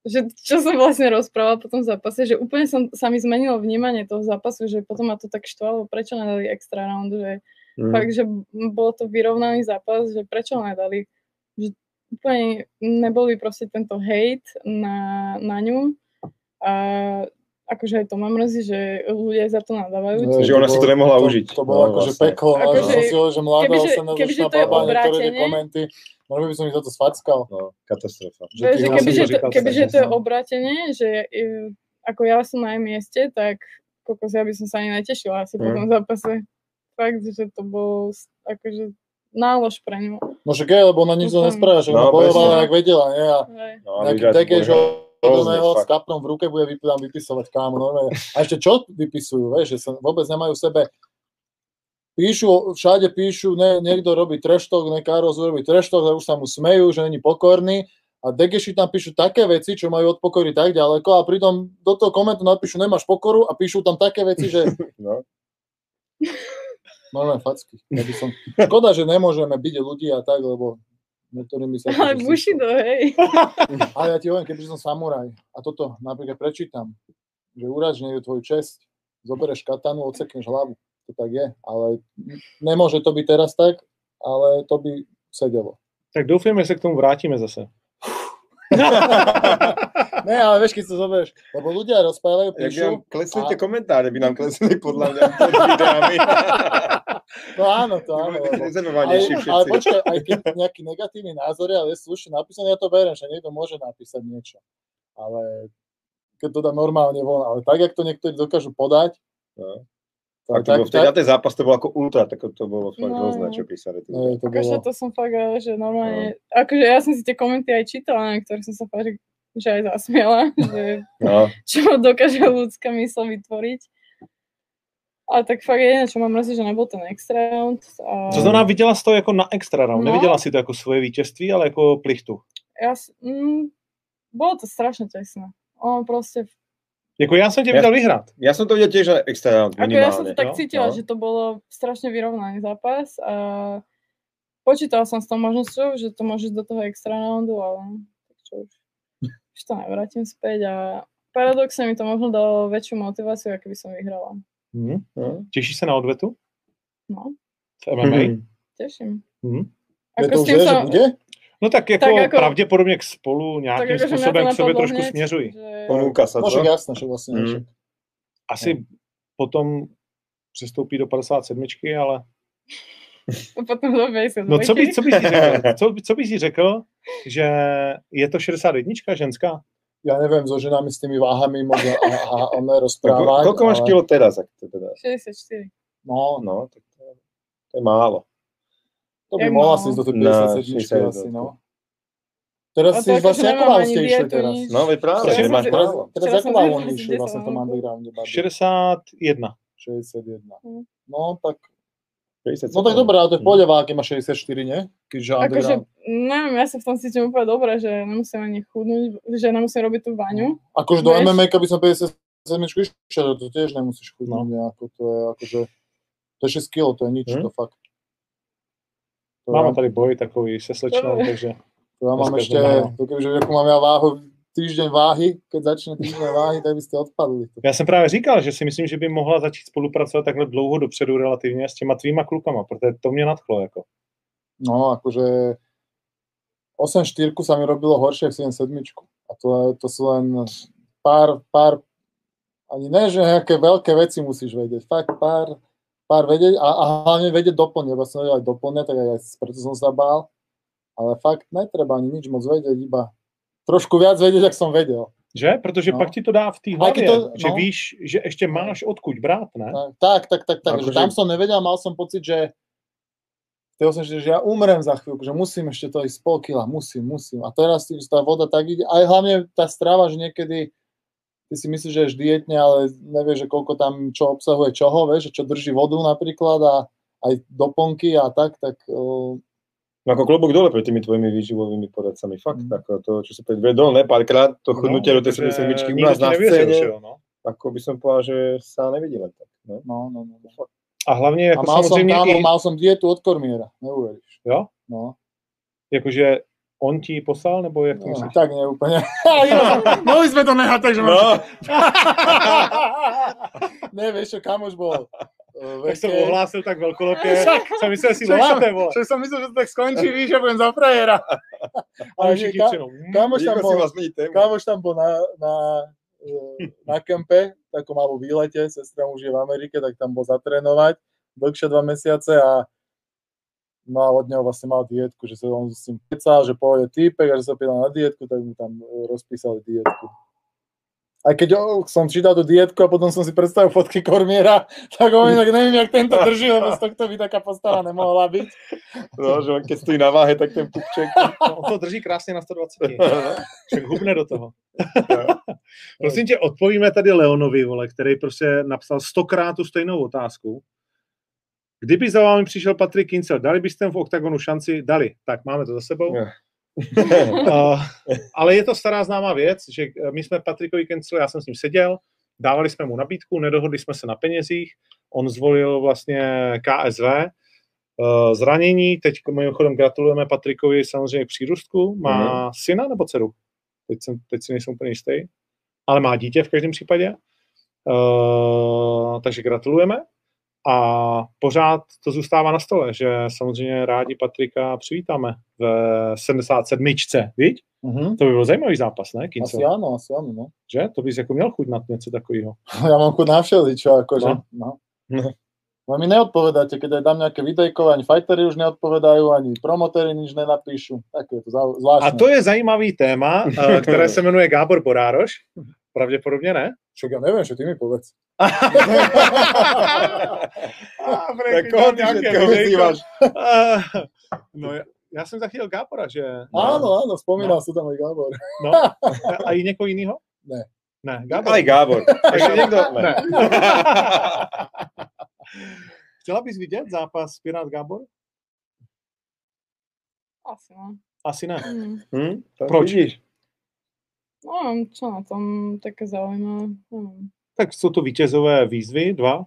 že čo som vlastne rozprávala po tom zápase, že úplne som, sa mi zmenilo vnímanie toho zápasu, že potom ma to tak štvalo, prečo nedali extra round, že mm. fakt, že bolo to vyrovnaný zápas, že prečo nedali, že úplne neboli proste tento hate na, na ňu a akože aj to ma mrzí, že ľudia za to nadávajú. No, že ona si to nemohla to, užiť. To bolo no, akože vlastne. Peklo, akože, že mladá osemnásťročná baba, niektoré komenty, možno by som ich za to sfackal. No, katastrofa. Kebyže keby, to, keby, to je obrátenie, že ako ja som na jej mieste, tak kokos, ja by som sa ani netešila asi mm. po tom zápase. Fakt, že to bolo akože nálož pre ňu. No, že gej, lebo ona nič to nespravila, že ona bojovala, ak vedela, nie? No, také, že Neho, s kapnom v ruke bude vypísať, vypisovať kámo. Normálne. A ešte čo vypisujú, vieš, že sa vôbec nemajú v sebe. Píšu, všade píšu, ne, niekto robí treštok, ne Carlos robí treštok, už sa mu smejú, že není pokorný. A degeši tam píšu také veci, čo majú od pokory tak ďaleko a pritom do toho komentu napíšu nemáš pokoru a píšu tam také veci, že... No. Normálne facky. Ja by som... Škoda, že nemôžeme byť ľudí a tak, lebo... Sa, ale Bushido, som... hej. Ale ja ti hovorím, kebyže som samuraj a toto napríklad prečítam, že urážne je tvoju česť, zobereš katanu, odsekneš hlavu. To tak je, ale nemôže to byť teraz tak, ale to by sedelo. Tak doufujeme, že sa k tomu vrátime zase. Ne, ale vieš, keď sa zoberieš, lebo ľudia rozpáľajú, píšu... Klesli tie a... komentáre, by nám klesli podľa mňa pod videami. No áno, to áno. Ale, ale počkaj, aj keď nejaký negatívny názor, ale je slušne napísaný, ja to verím, že niekto môže napísať niečo. Ale keď to dá normálne von, ale tak, jak to niektorí dokážu podať... No. Tak, tak, bol, tak, vtedy na ten zápas to bolo ako ultra, tak to bolo fakt no, rôzne, čo písali. No, to akože to som fakt, že normálne... No. Akože ja som si tie komenty aj čítala, na ktorých som sa fakt, že aj zasmiela, že no. Čo dokáže ľudská mysl vytvoriť. Ale tak fakt jediné, čo mám mrzí, že nebol ten extra round. A... Co znamená, viděla si to jako na extra round? No. Neviděla si to jako svoje vítězství, ale jako plichtu? Ja, mm, bolo to strašne tesné. Ono proste... Jako já jsem tě viděl vyhrát. Já jsem to viděl těž extra round minimálně. Já jsem to tak cítila, no? Že to bylo strašně vyrovnaný zápas a počítala jsem s tou možností, že to může do toho extra roundu, ale čo už, už to nevrátím zpět a paradoxně mi to možno dalo větší motivaci, jak by som vyhrala. Mm, mm. Těšíš se na odvetu? No. V M M A? Mm. Těším. Mm. Ako to už je, sa... že bude? No tak jako, tak jako pravděpodobně k spolu nějakým jako, způsobem k sobě trošku směřují. Že... Ponůka se to. Možná jasné, že vlastně. Mm. Asi no. Potom přestoupí do padesát sedm, ale... Potom do padesát sedm. No co bys co by si řekl? Co, co by si řekl, že je to šedesát jedna ženská? Já nevím, so ženami s těmi váhami moc a, a on nerozprává. Kolik máš kilo teda? šedesát čtyři. No, no, tak to, to je málo. To by mohla si ísť do tej päťdesiatsedmičky asi, no. Teraz si vlastne ako vlastne išli teraz. No vyprávaj, nemáš právo. Teraz ako vlastne išli vlastne v tom undergrounde? šesťdesiatjeden. šesťdesiatjeden. No tak... No tak dobré, ale to je v pohľadová, aký má šesťdesiatštyri, nie? Keďže underground. Akože, neviem, ja sa v tom cítim úplne dobre, že nemusím ani chudnúť, že nemusím robiť tú vaňu. Akože do em em á by som päťdesiatsedmičku išiel, to tiež nemusíš chudnúť nejako. To je akože... To je šesť kilogramov, to je nič, to fakt. Máme tady boj takový se slečnou, takže... Ja mám Dneska ešte, keďže mám ja váhu, týždeň váhy, keď začne týždeň váhy, tak by ste odpadli. Já jsem právě říkal, že si myslím, že by mohla začít spolupracovat takhle dlouho dopředu relativně s těma tvýma klukama, protože to mě nadchlo. Jako. No, akože osem štyri sa mi robilo horšie ako sedem sedem. A to, to sú len pár, pár, ani ne, že nejaké veľké veci musíš vedieť, fakt pár, pár vedieť a, a hlavne vedieť doplne, lebo som vedel aj doplne, tak aj preto som sa bál. Ale fakt netreba ani nič moc vedieť, iba trošku viac vedieť, jak som vedel. Že? Protože no. Pak ti to dá v té hlavě, to, že no. Víš, že ešte máš odkud brát, ne? Tak, tak, tak, tak. Že tam som nevedel, mal som pocit, že, som, že ja umrem za chvíľku, že musím ešte to ísť pol kila, musím, musím. A teraz tá voda tak ide, aj hlavne tá strava, že niekedy ty si myslíš, že ješ dietne, ale nevieš, že koľko tam čo obsahuje čoho, vieš, čo drží vodu napríklad a aj doplnky a tak, tak... Ako klobúk dole pred tými tvojimi výživovými poradcami, fakt, mm. Tak to, čo si predvedol, ne, párkrát, to chodnutie no, do tej sedemdesiatsedmičky u nás na scéne, no. Ako by som povedal, že sa nevidí len tak, ne? No, no, no. A hlavne, ako a mal samozrejme... Som tam, i... mal som dietu od Kormiera, neuveríš. Jo? No. Jakože on ti poslal, nebo jak to no, myslíš? Tak nie, úplne. Mohli sme to nehať, takže... No. Ne, vieš čo, kamoš bol... Jak jsem ohlásil tak velkolepě, jsem myslel, že si voláte, vole. Čo jsem myslel, že to tak skončí, víš, že budem za frajera. Ale všichni včenou. Kámoš tam bol na, na, na kempe, takom alebo výlete, sestra už je v Amerike, tak tam bol zatrénovať dlhšie dva mesiace a no a od neho vlastne mal dietku, že sa on s tým pecal, že povede týpek a že sa pýtal na dietku, tak mu tam rozpísali dietku. A keď oh, som čítal tú dietku a potom som si predstavil fotky Kormiera, tak hovorím, tak neviem, jak tento drží, lebo z tohto by taká postava nemohla byť. No, že keď stojí na váhe, tak ten pupček... No, on to drží krásne na sto dvadsať. Však hubne do toho. Prosím tě, odpovíme tady Leonovi, vole, který prostě napsal stokrát tu stejnou otázku. Kdyby za vámi přišel Patrik Kincel, dali byste mu v Oktagonu šanci? Dali. Tak, máme to za sebou. Yeah. uh, ale je to stará známá věc, že my jsme Patrikovi Kinclovi, já jsem s ním seděl, dávali jsme mu nabídku, nedohodli jsme se na penězích, on zvolil vlastně ká es vé, uh, zranění, teď mimochodem gratulujeme Patrikovi samozřejmě k přírůstku, má mm-hmm. syna nebo dceru? Teď, jsem, teď si nejsem úplně jistý, ale má dítě v každém případě, uh, takže gratulujeme a pořád to zůstává na stole, že samozřejmě rádi Patrika přivítáme v sedemdesiatsedmičce, viď? Mm-hmm. To by byl zajímavý zápas, ne, Kincel? Asi ano, asi ano, no. Že? To bys jako měl chuť na něco takového. Já mám chuť na všeličo, akože, no. No. No mi neodpovedáte, keď aj dám nejaké videjko, ani fightery už neodpovedajú, ani promotéry nič nenapíšu, tak je to zvláštne. A to je zajímavý téma, které se jmenuje Gábor Borároš, pravděpodobně ne? Čo, ja neviem, čo ty mi povedz. Tak koho ty všetkého vzývaš? No ja, ja som zachytil Gábora, že... Áno, áno, spomínal no. Sa tam aj Gábor. No, a i niekoho iného? Ne. Ne, Gábor. Ale Gábor. Ešte niekto? Ne. Chcela bys vidieť zápas Pirát Gábor? Asi ne. Asi ne. Mm. Hm? Proč? Vidíš? No, čo na tom také zaujímavé. Hm. Tak jsou to vítězové výzvy, dva.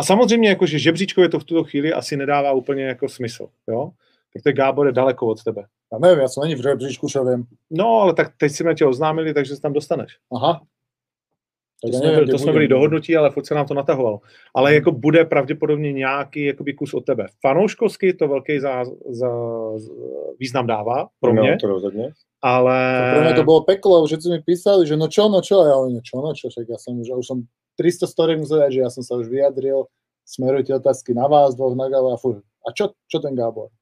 A samozřejmě, jakože žebříčkově to v tuto chvíli asi nedává úplně jako smysl, jo? Tak to je Gábor je daleko od tebe. Já nevím, já jsem není v žebříčku, čo vím. No, ale tak teď jsme tě oznámili, takže se tam dostaneš. Aha. To, nevím, jsme, byli, to jsme byli dohodnutí, ale furt se nám to natahovalo. Ale hmm. jako bude pravděpodobně nějaký jakoby kus od tebe. Fanouškovsky to velký za, za, význam dává pro mě. No, to rozhodně. Ale... Pro mňa to bolo peklo, všetci mi písali, že no čo, no čo, a ja hovorím, čo, no čo, však ja som už, už som tristo story musel dať, že ja som sa už vyjadril, smerujte otázky na vás, dvoch na Gábor, a furt, a čo, čo ten Gábor?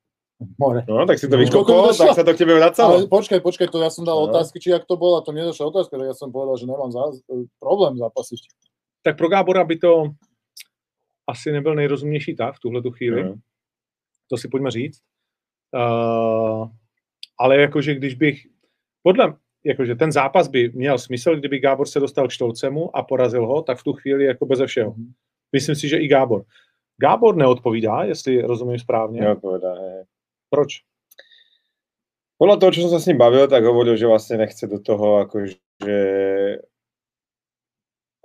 More. No, tak si to vyškokol, tak sa to k tebe vracalo. Ale počkaj, počkaj, to ja som dal no. Otázky, či jak to bolo, to mne došla otázka, že ja som povedal, že nemám zá, problém zápasiť. Tak pro Gábora by to asi nebyl nejrozumnější tak v tuhletu chvíli, no. To si pojďme říct. Uh... ale jakože když bych, podle jakože ten zápas by měl smysl, kdyby Gábor se dostal k Stolcemu a porazil ho, tak v tu chvíli jako beze všeho. Myslím si, že i Gábor. Gábor neodpovídá, jestli rozumím správně. Neodpovídá, ne. Proč? Podľa toho, čo som sa s ním bavil, tak hovoril, že vlastne nechce do toho, akože...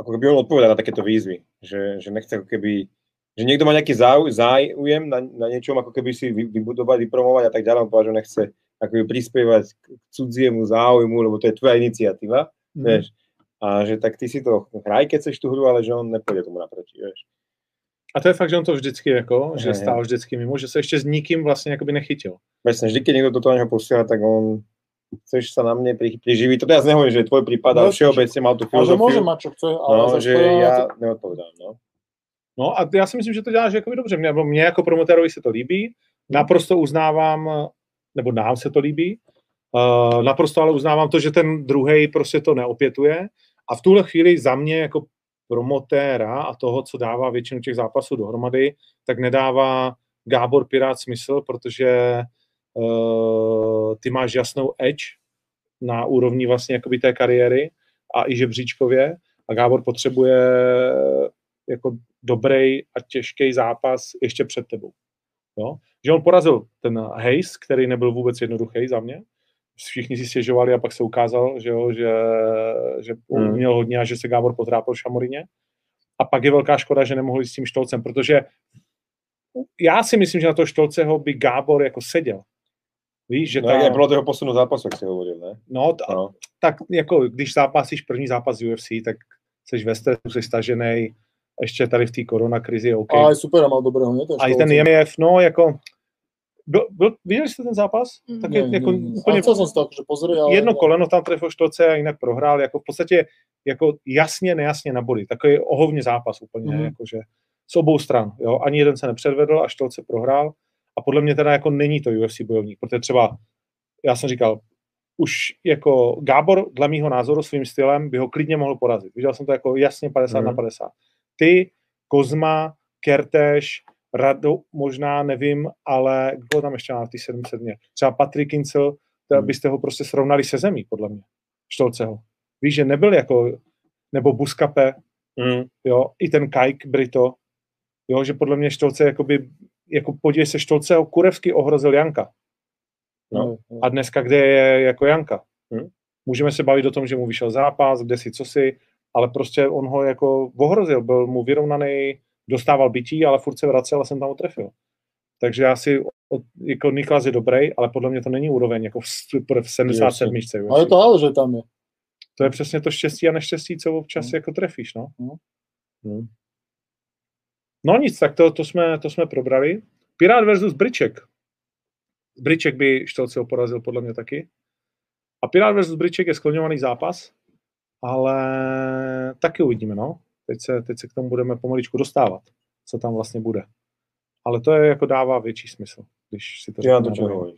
Ako keby on odpovedal na takéto výzvy. Že, že nechce ako keby... Že niekto má nejaký záujem na, na niečom, ako keby si vybudovať, vypromovať a tak ďalej. On povedal, že nechce ako keby prispievať k cudziemu záujmu, lebo to je tvoja iniciatíva, mm. vieš. A že tak ty si to hraj, keď chceš tú hru, ale že on nepôjde tomu naproti, vieš. A to je fakt, že on to vždycky jako, že stál vždycky mimo, že se ještě s nikým vlastně jakoby nechytil. Vlastně vždycky někdo do toho něho posílá, tak on chceš se na mě přiživit. To já nehovorím, že je tvoj případ, ale všeobecně mal tu filozofii. Ale může mať, čo chce, ale no, že já neodpovedám, no. No a já si myslím, že to děláš jakoby dobře. Mně, mně jako promotorovi se to líbí, naprosto uznávám, nebo nám se to líbí, uh, naprosto ale uznávám to, že ten druhej prostě to neopětuje a v tuhle chvíli za mě jako promotéra a toho, co dává většinu těch zápasů dohromady, tak nedává Gábor Pirát smysl, protože uh, ty máš jasnou edge na úrovni vlastně jakoby té kariéry a i žebříčkově a Gábor potřebuje jako dobrý a těžký zápas ještě před tebou. Jo? Že on porazil ten Hayes, který nebyl vůbec jednoduchý za mě, všichni si stěžovali a pak se ukázal, že, jo, že, že hmm. měl hodně a že se Gábor potrápil v Šamorině. A pak je velká škoda, že nemohli s tím Stolcem, protože já si myslím, že na toho Stolceho by Gábor jako seděl. Víš, že no, ta... Bylo toho posunu zápasu, jak si hovoril, ne? No, ta, no, tak jako když zápasíš první zápas z U F C, tak seš ve stresu, seš staženej, ještě tady v té koronakrizi je OK. A je super, a mal dobrého, ne? A i ten J M F, no jako... Byl, byl, viděli jste ten zápas? Tak je, ne, jako ne, ne. Úplně, jsem stav, že pozri, ale jedno ne. Koleno tam trefil Stolce a jinak prohrál. Jako v podstatě jako jasně, nejasně na body. Takový ohovně zápas úplně. Mm. Jakože z obou stran. Jo? Ani jeden se nepředvedl a Stolce prohrál. A podle mě teda jako není to U F C bojovník. Protože třeba, já jsem říkal, už jako Gábor, dle mýho názoru, svým stylem by ho klidně mohl porazit. Viděl jsem to jako jasně padesát na padesát. Ty, Kozma, Kertéš, Rado, možná, nevím, ale kdo tam ještě má v té sedm set dně? Třeba Patrik Kincel, teda byste ho prostě srovnali se zemí, podle mě, Stolceho. Víš, že nebyl jako, nebo Buscape, mm. jo, i ten Kajk Brito, jo, že podle mě Stolce, jakoby, jako podívej se, Stolceho kurevsky ohrozil Janka. No. Mm. A dneska, kde je jako Janka? Mm. Můžeme se bavit o tom, že mu vyšel zápas, kde si, co si, ale prostě on ho jako ohrozil, byl mu vyrovnaný, dostával bytí, ale furt se vracel a jsem tam ho trefil. Takže já si, jako Niklas je dobrý, ale podle mě to není úroveň, jako v sedmdesát sedm. Ale to ale, že tam je. To je přesně to štěstí a neštěstí, co občas hmm. jako trefíš, no. Hmm. No nic, tak to, to, jsme, to jsme probrali. Pirát versus Bryček. Bryček by Stolceho porazil podle mě taky. A Pirát versus Bryček je skloňovaný zápas, ale taky uvidíme, no. Teď se, teď se k tomu budeme pomaličku dostávat, co tam vlastně bude. Ale to je jako dává větší smysl, když si to řekne. Ja to čo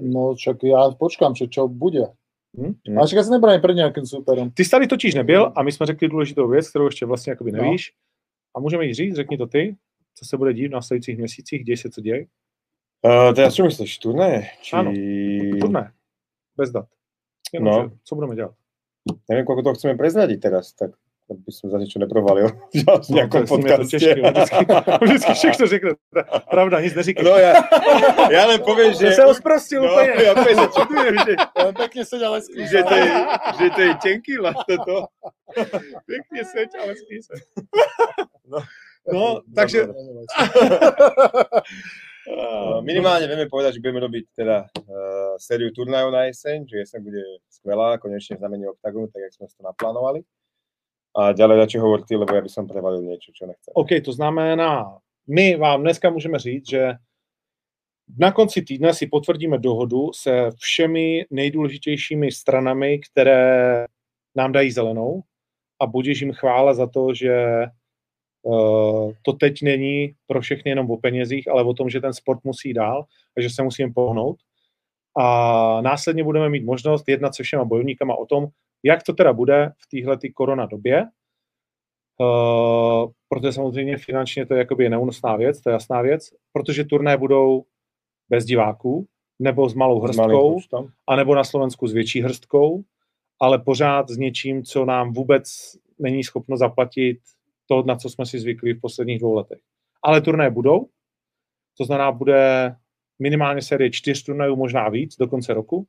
no čak já počkám, že čo bude. Hmm? Hmm. Ale čeká se nebrání před nějakým superem. Ty jsi tady totiž nebyl a my jsme řekli důležitou věc, kterou ještě vlastně jakoby nevíš. No. A můžeme ji říct, řekni to ty, co se bude dít v následujících měsících, děj se, co děj. Uh, to já si myslíš, turné? Či... Ano, turné, bez dat. Jenom, no. Že, co budeme dělat? Nevím, koliko toho chceme prezradit teraz, tak... Aby som za niečo neprovalil v nejakom no, podcaste. Vždycky všechno řekne. Pravda, nic neříkaj. No ja, ja len poviem, že... Ja sa ho sprostil no, úplne. Ja poviem, že čudujem, že... Ja len pekne seď, ale skýsa. Že to je, že to je tenký las toto. Pekne seď, ale skýsa. No, no takže... Minimálne vieme povedať, že budeme robiť teda uh, sériu turnajov na jeseň, že jeseň bude skvelá, konečne v znamení Oktagonu, tak jak sme to naplánovali. A ďalej radši hovor ty, lebo ja by som prevalil niečo, čo nechcem. OK, to znamená, my vám dneska můžeme říct, že na konci týdne si potvrdíme dohodu se všemi nejdůležitějšími stranami, které nám dají zelenou a budeš jim chvála za to, že uh, to teď není pro všechny jenom o penězích, ale o tom, že ten sport musí dál a že se musíme pohnout. A následně budeme mít možnost jednat se všema bojovníkama o tom, jak to teda bude v téhleté korona době, uh, protože samozřejmě finančně to je jakoby neúnosná věc, to je jasná věc, protože turné budou bez diváků, nebo s malou hrstkou, anebo na Slovensku s větší hrstkou, ale pořád s něčím, co nám vůbec není schopno zaplatit to, na co jsme si zvykli v posledních dvou letech. Ale turnaje budou, to znamená, bude minimálně série čtyř turnajů, možná víc, do konce roku.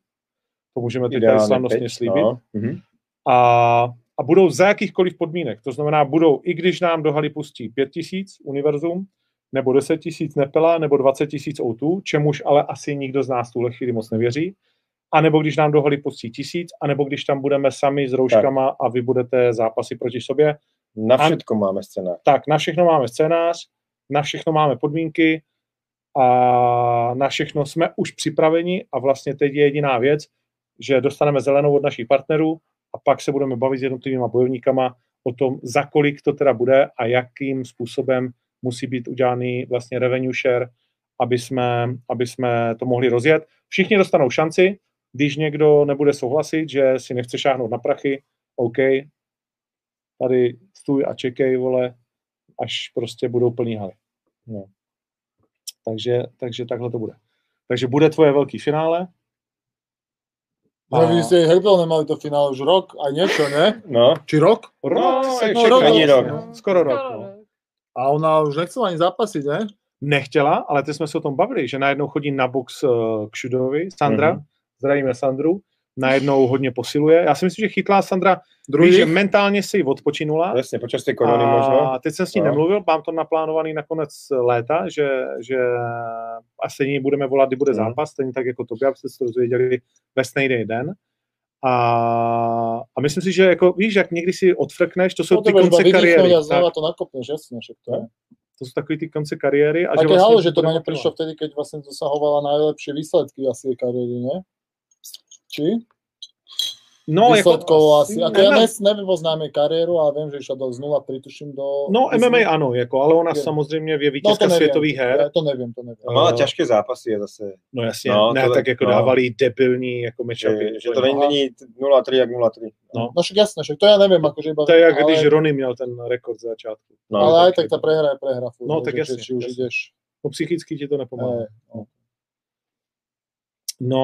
To můžeme teď tady slavnostně slíbit. No. Mm-hmm. A, a budou za jakýchkoliv podmínek. To znamená, budou, i když nám do haly pustí pět tisíc univerzum, nebo deset tisíc Nepela, nebo dvacet tisíc O dva, čemuž ale asi nikdo z nás v tuhle chvíli moc nevěří. A nebo když nám do haly pustí tisíc, anebo když tam budeme sami s rouškama tak. A vy budete zápasy proti sobě. Na všechno a, máme scénář. Tak, na všechno máme scénář, na všechno máme podmínky a na všechno jsme už připraveni a vlastně teď je jediná věc, že dostaneme zelenou od našich partnerů a pak se budeme bavit s jednotlivými bojovníkama o tom, za kolik to teda bude a jakým způsobem musí být udělaný vlastně revenue share, aby jsme, aby jsme to mohli rozjet. Všichni dostanou šanci, když někdo nebude souhlasit, že si nechce šáhnout na prachy, OK, tady stůj a čekej, vole, až prostě budou plný haly. No. Takže, takže takhle to bude. Takže bude tvoje velký finále. A... Vy ste Herpel nemali to finále už rok a niečo, ne? No. Či rok? Rok, no, se, no, rok, rok. No. Skoro rok. No. A ona už nechcela ani zápasiť, ne? Nechtěla, ale teď jsme se o tom bavili, že najednou chodí na box k Šudovi, Sandra, mm-hmm. Zdravíme Sandru, najednou hodně posiluje. Já si myslím, že chytlá Sandra, víš, že mentálně si ji odpočinula. Jasně, počas té korony možno. A teď jsem s ní no. nemluvil, mám to naplánovaný na konec léta, že, že asi ní budeme volat, kdy bude zápas, mm. stejně tak jako tobě, abyste se to dozvěděli ve stejný den. A, a myslím si, že jako, víš, jak někdy si odfrkneš, to jsou no, ty konce vidíš, kariéry. No, tak. To nakopneš, jasně, všechno. No. To sú takové ty konce kariéry. A také že halo, že to na ne prišlo vtedy, keď vlastne dosahovala najlepšie výsledky asi kariéry, ne? Či? No, výsledkovo jako, asi. Ako ja neviem o známe kariéru, ale viem, že išla do nula tri, tuším do... No, M M A ano, jako, ale ona je. Samozřejmě je vítězka no, světových her. Ja, to neviem, to neviem. Mala těžké zápasy je zase. No jasně, no, ne, to, tak jako no. dávali debilní jako matchupy. Že to není nula tri, jak nula tri. No, no však jasné, však to ja neviem, akože iba... To je jak ale... když Ronny měl ten rekord z začátku. No, ale aj tak tá prehra je prehra. Furt, no, tak jasne. Či už ideš... No, psychicky ti to nepomáha. No...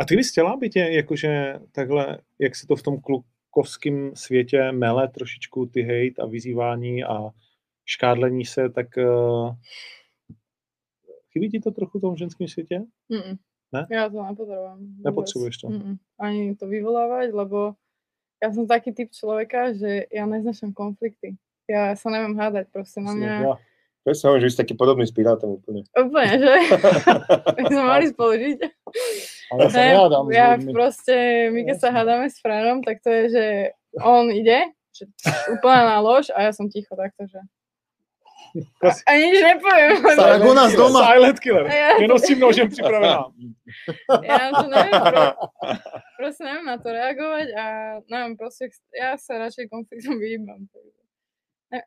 A ty bys chtěla být jakože takhle, jak se to v tom klukovském světě mele trošičku ty hejt a vyzývání a škádlení se, tak uh, chybí ti to trochu v tom ženském světě? Mm-mm. Ne? Já to nepotřebuji. Nepotřebuješ to? Mm-mm. Ani to vyvolávat, lebo já jsem taký typ člověka, že já neznašam konflikty. Já se nevím hádat, prostě na mě... Ja. Presne, že vy ste taký podobný s Pirátom úplne. Úplne, že? My sme mali spolu žiť. Ale ja sa nehádam. Ja proste, my keď sa hádame s Franom, tak to je, že on ide, že úplne na lož a ja som ticho, takto, že... A nič nepoviem. Tak u nás doma. Silent killer. Jenom s tím nožem připravená. Ja to neviem. Proste neviem na to reagovať a neviem, proste ja sa radšej konfliktom vyhýbam.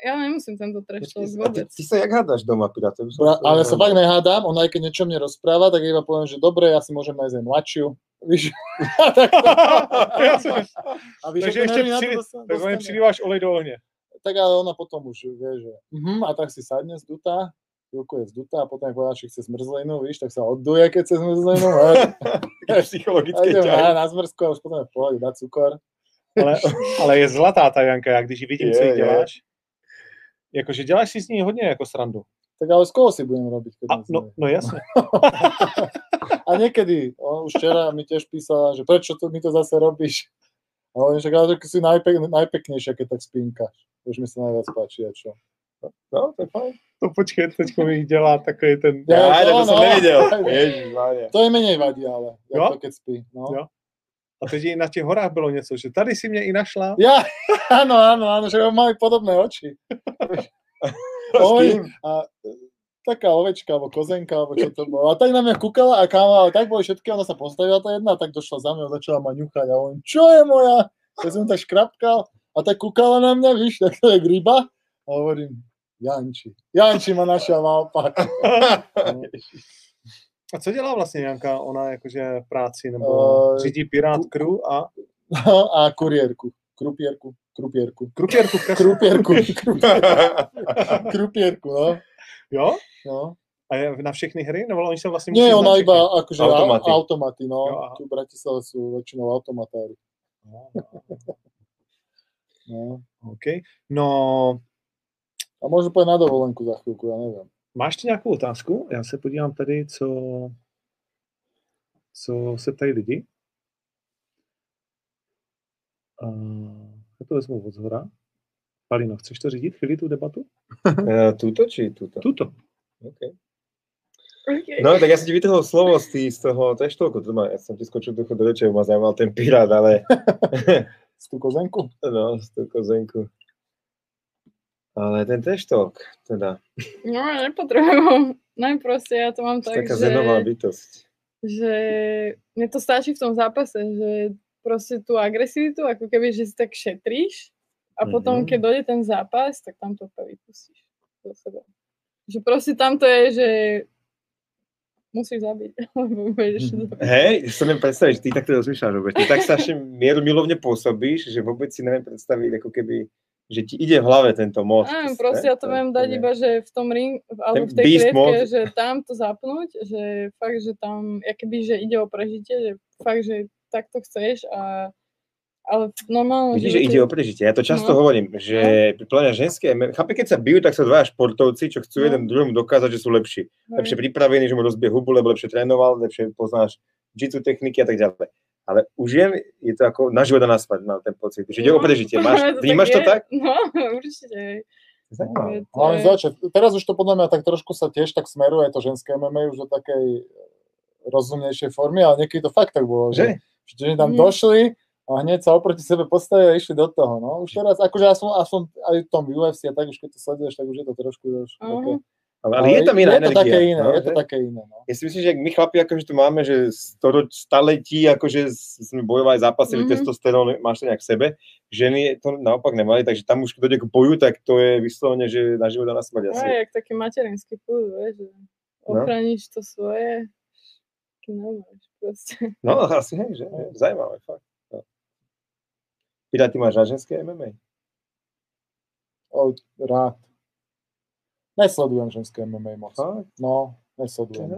Ja nemusím tento trešťovať vôbec. Ty sa jak hádaš doma, Pirátov? Ale ja sa fakt nehádam, ona aj keď niečo mne rozpráva, tak iba poviem, že dobre, ja si môžem nájsť aj mladšiu. Víš? A víš, takže ešte přilíváš olej do ohňa. Tak ale ona potom už vie, že uh-huh, a tak si sadne zdutá, ruku je zdutá a potom je povedala, že chce zmrzlinu, víš, tak sa odduje, keď chce zmrzlinu. Také psychologické ťahy. Na zmrzku a už potom je v pohode, dá cukor. Ale, ale je zlatá tá Janka, ja když ji vidím, co ji děláš. Jakože děláš si s ní hodně jako srandu. Tak ale z koho si budeme robiť? A, no, no jasne. A niekedy, on už včera mi tiež písala, že prečo to, mi to zase robíš? A on však, ale to si najpek, najpeknejšia, keď tak spínkaš. Už mi sa najviac páči, a čo? No, to je fajn. To počkej, teďko mi dělá takový ten... Ja, ja, to no, som nevidel. Ježiš, to je menej vadí, ale, jak jo? To keď spí. No. Jo. A teď i na těch horách bylo něco, že tady si mě i našla. Já, ano, ano, ano, že mají podobné oči. Oj, a taká ovečka, alebo kozenka, alebo čo to bolo. A tak na mňa kúkala a kámala, tak boli všetky, ona sa postavila tá jedna, a tak došla za mňa, začala ma ňuchať a on, čo je moja? Ja som tak škrapkal a tak kúkala na mňa, víš, tak to je ryba. A hovorím, Janči. Janči ma našla naopak. A co dělá vlastně Janka? Ona jakože v práci nebo uh, řídí Pirate Crew a... A kuriérku. Krupierku. Krupierku. Krupierku. Krupierku. Krupierku. Krupierku, no. Jo? No. A na všechny hry? Nebo oni se vlastně... Nie, ona iba akože automaty. automaty no. Jo, tu v Bratislave sú väčšinou automatári. No, no. OK. No... A môžu povedať na dovolenku za chvíľku, ja neviem. Máš ty nejakú otázku? Ja sa podívám tady, co... co se ptají lidi. A... Ja to vezmu od zhora. Palino, chceš to řídit? Chvíli tú debatu? Tuto či tuto? Tuto. Okay. Okay. No tak ja som ti vytrhol slovo z, tý, z toho, to je štoľko, to má, ja som ti skočil trochu do rečia, ma zaujímal ten pirát, ale... Z tú kozenku? No, z tú kozenku. Ale ten trash talk, teda. No, ja nepotrebujem, najproste ja to mám tak, taká že... Taká zenová bytosť. Že mne to stačí v tom zápase, že proste tú agresivitu, ako keby, že si tak šetríš a potom, mm-hmm. keď dojde ten zápas, tak tam to vypustíš do seba. Že proste tam to je, že musíš zabiť. Hej, sa neviem predstaviť, že ty takto rozmýšľaš vôbec. Ty tak strašne mierumilovne pôsobíš, že vôbec si neviem predstaviť, ako keby, že ti ide v hlave tento most. Áno, proste ja to viem dať iba, že v tom ring, alebo v tej klietke, že tam to zapnúť, že fakt, že tam, akoby, že ide o prežitie, že fakt, že takto chceš a ale normálne... Vidíš, že ide o prežitie. Ja to často no. hovorím, že no. pri plania ženské... Chápe, keď sa bijú, tak sú dvaja športovci, čo chcú no. jeden druhému dokázať, že sú lepší. No. Lepšie pripravení, že mu rozbije hubu, lebo lepšie trénoval, lepšie poznáš jiu-jitsu techniky a tak ďalej. Ale už je, je to ako na život a na smrť, mám ten pocit, že ide no. o prežitie. Máš, vnímaš to tak? No, určite. Zaujímavé. No, zaujímavé. Teraz už to podľa mňa tak trošku sa tiež tak smeruje, to ženské em em á už do takej rozumnejšej formy, ale niekedy to fakt tak bolo, že, že? že tam mm. došli, a hneď sa oproti sebe postavili a išli do toho, no. Už teraz, akože ja som, ja som aj v tom ú ef cé a tak, už keď to sleduješ, tak už je to trošku už také... Ale, ale je tam iná je energia. To také iné, no, je to také iné, no. Ja si myslím, že my chlapi, akože tu máme, že storoč, staletí, akože sme bojovali, zápasili, mm-hmm. testosterón, máš to nejak v sebe. Ženy to naopak nemali, takže tam už keď dojde k boju, tak to je vyslovene, že na život a na smrť asi. Aj, jak taký materinský púd, vieš, že ochrániš to svoje, keď nemáš proste. No, asi hej, že zaujímavé, fakt. Pýta, ty máš rád ženské em em á? O, rád. Nesledujem ženské em em á moc. A? No, nesledujem.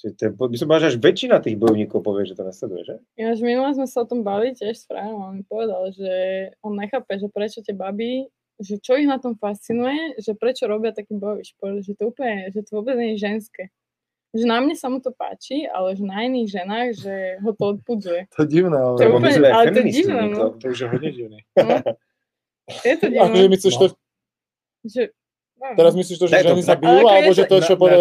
Čiže by som máš až väčšina tých bojovníkov povie, že to nesleduje, že? Ja, že minulé sme sa o tom bavili tiež s Frajom, on mi povedal, že on nechápe, že prečo tie baby, že čo ich na tom fascinuje, že prečo robia taký bojový šport, že to úplne, že to vôbec nie je ženské. Že na mne sa mu to páči, ale že na iných ženách, že ho to odpudzuje. To je divné, ale to je úplne, ale to je divné, no. To už je hodne divné. No. Je to divné. Akože myslíš to... No. Že... No. Teraz myslíš to, že to, ženy sa bijú, alebo že to je čo podľa...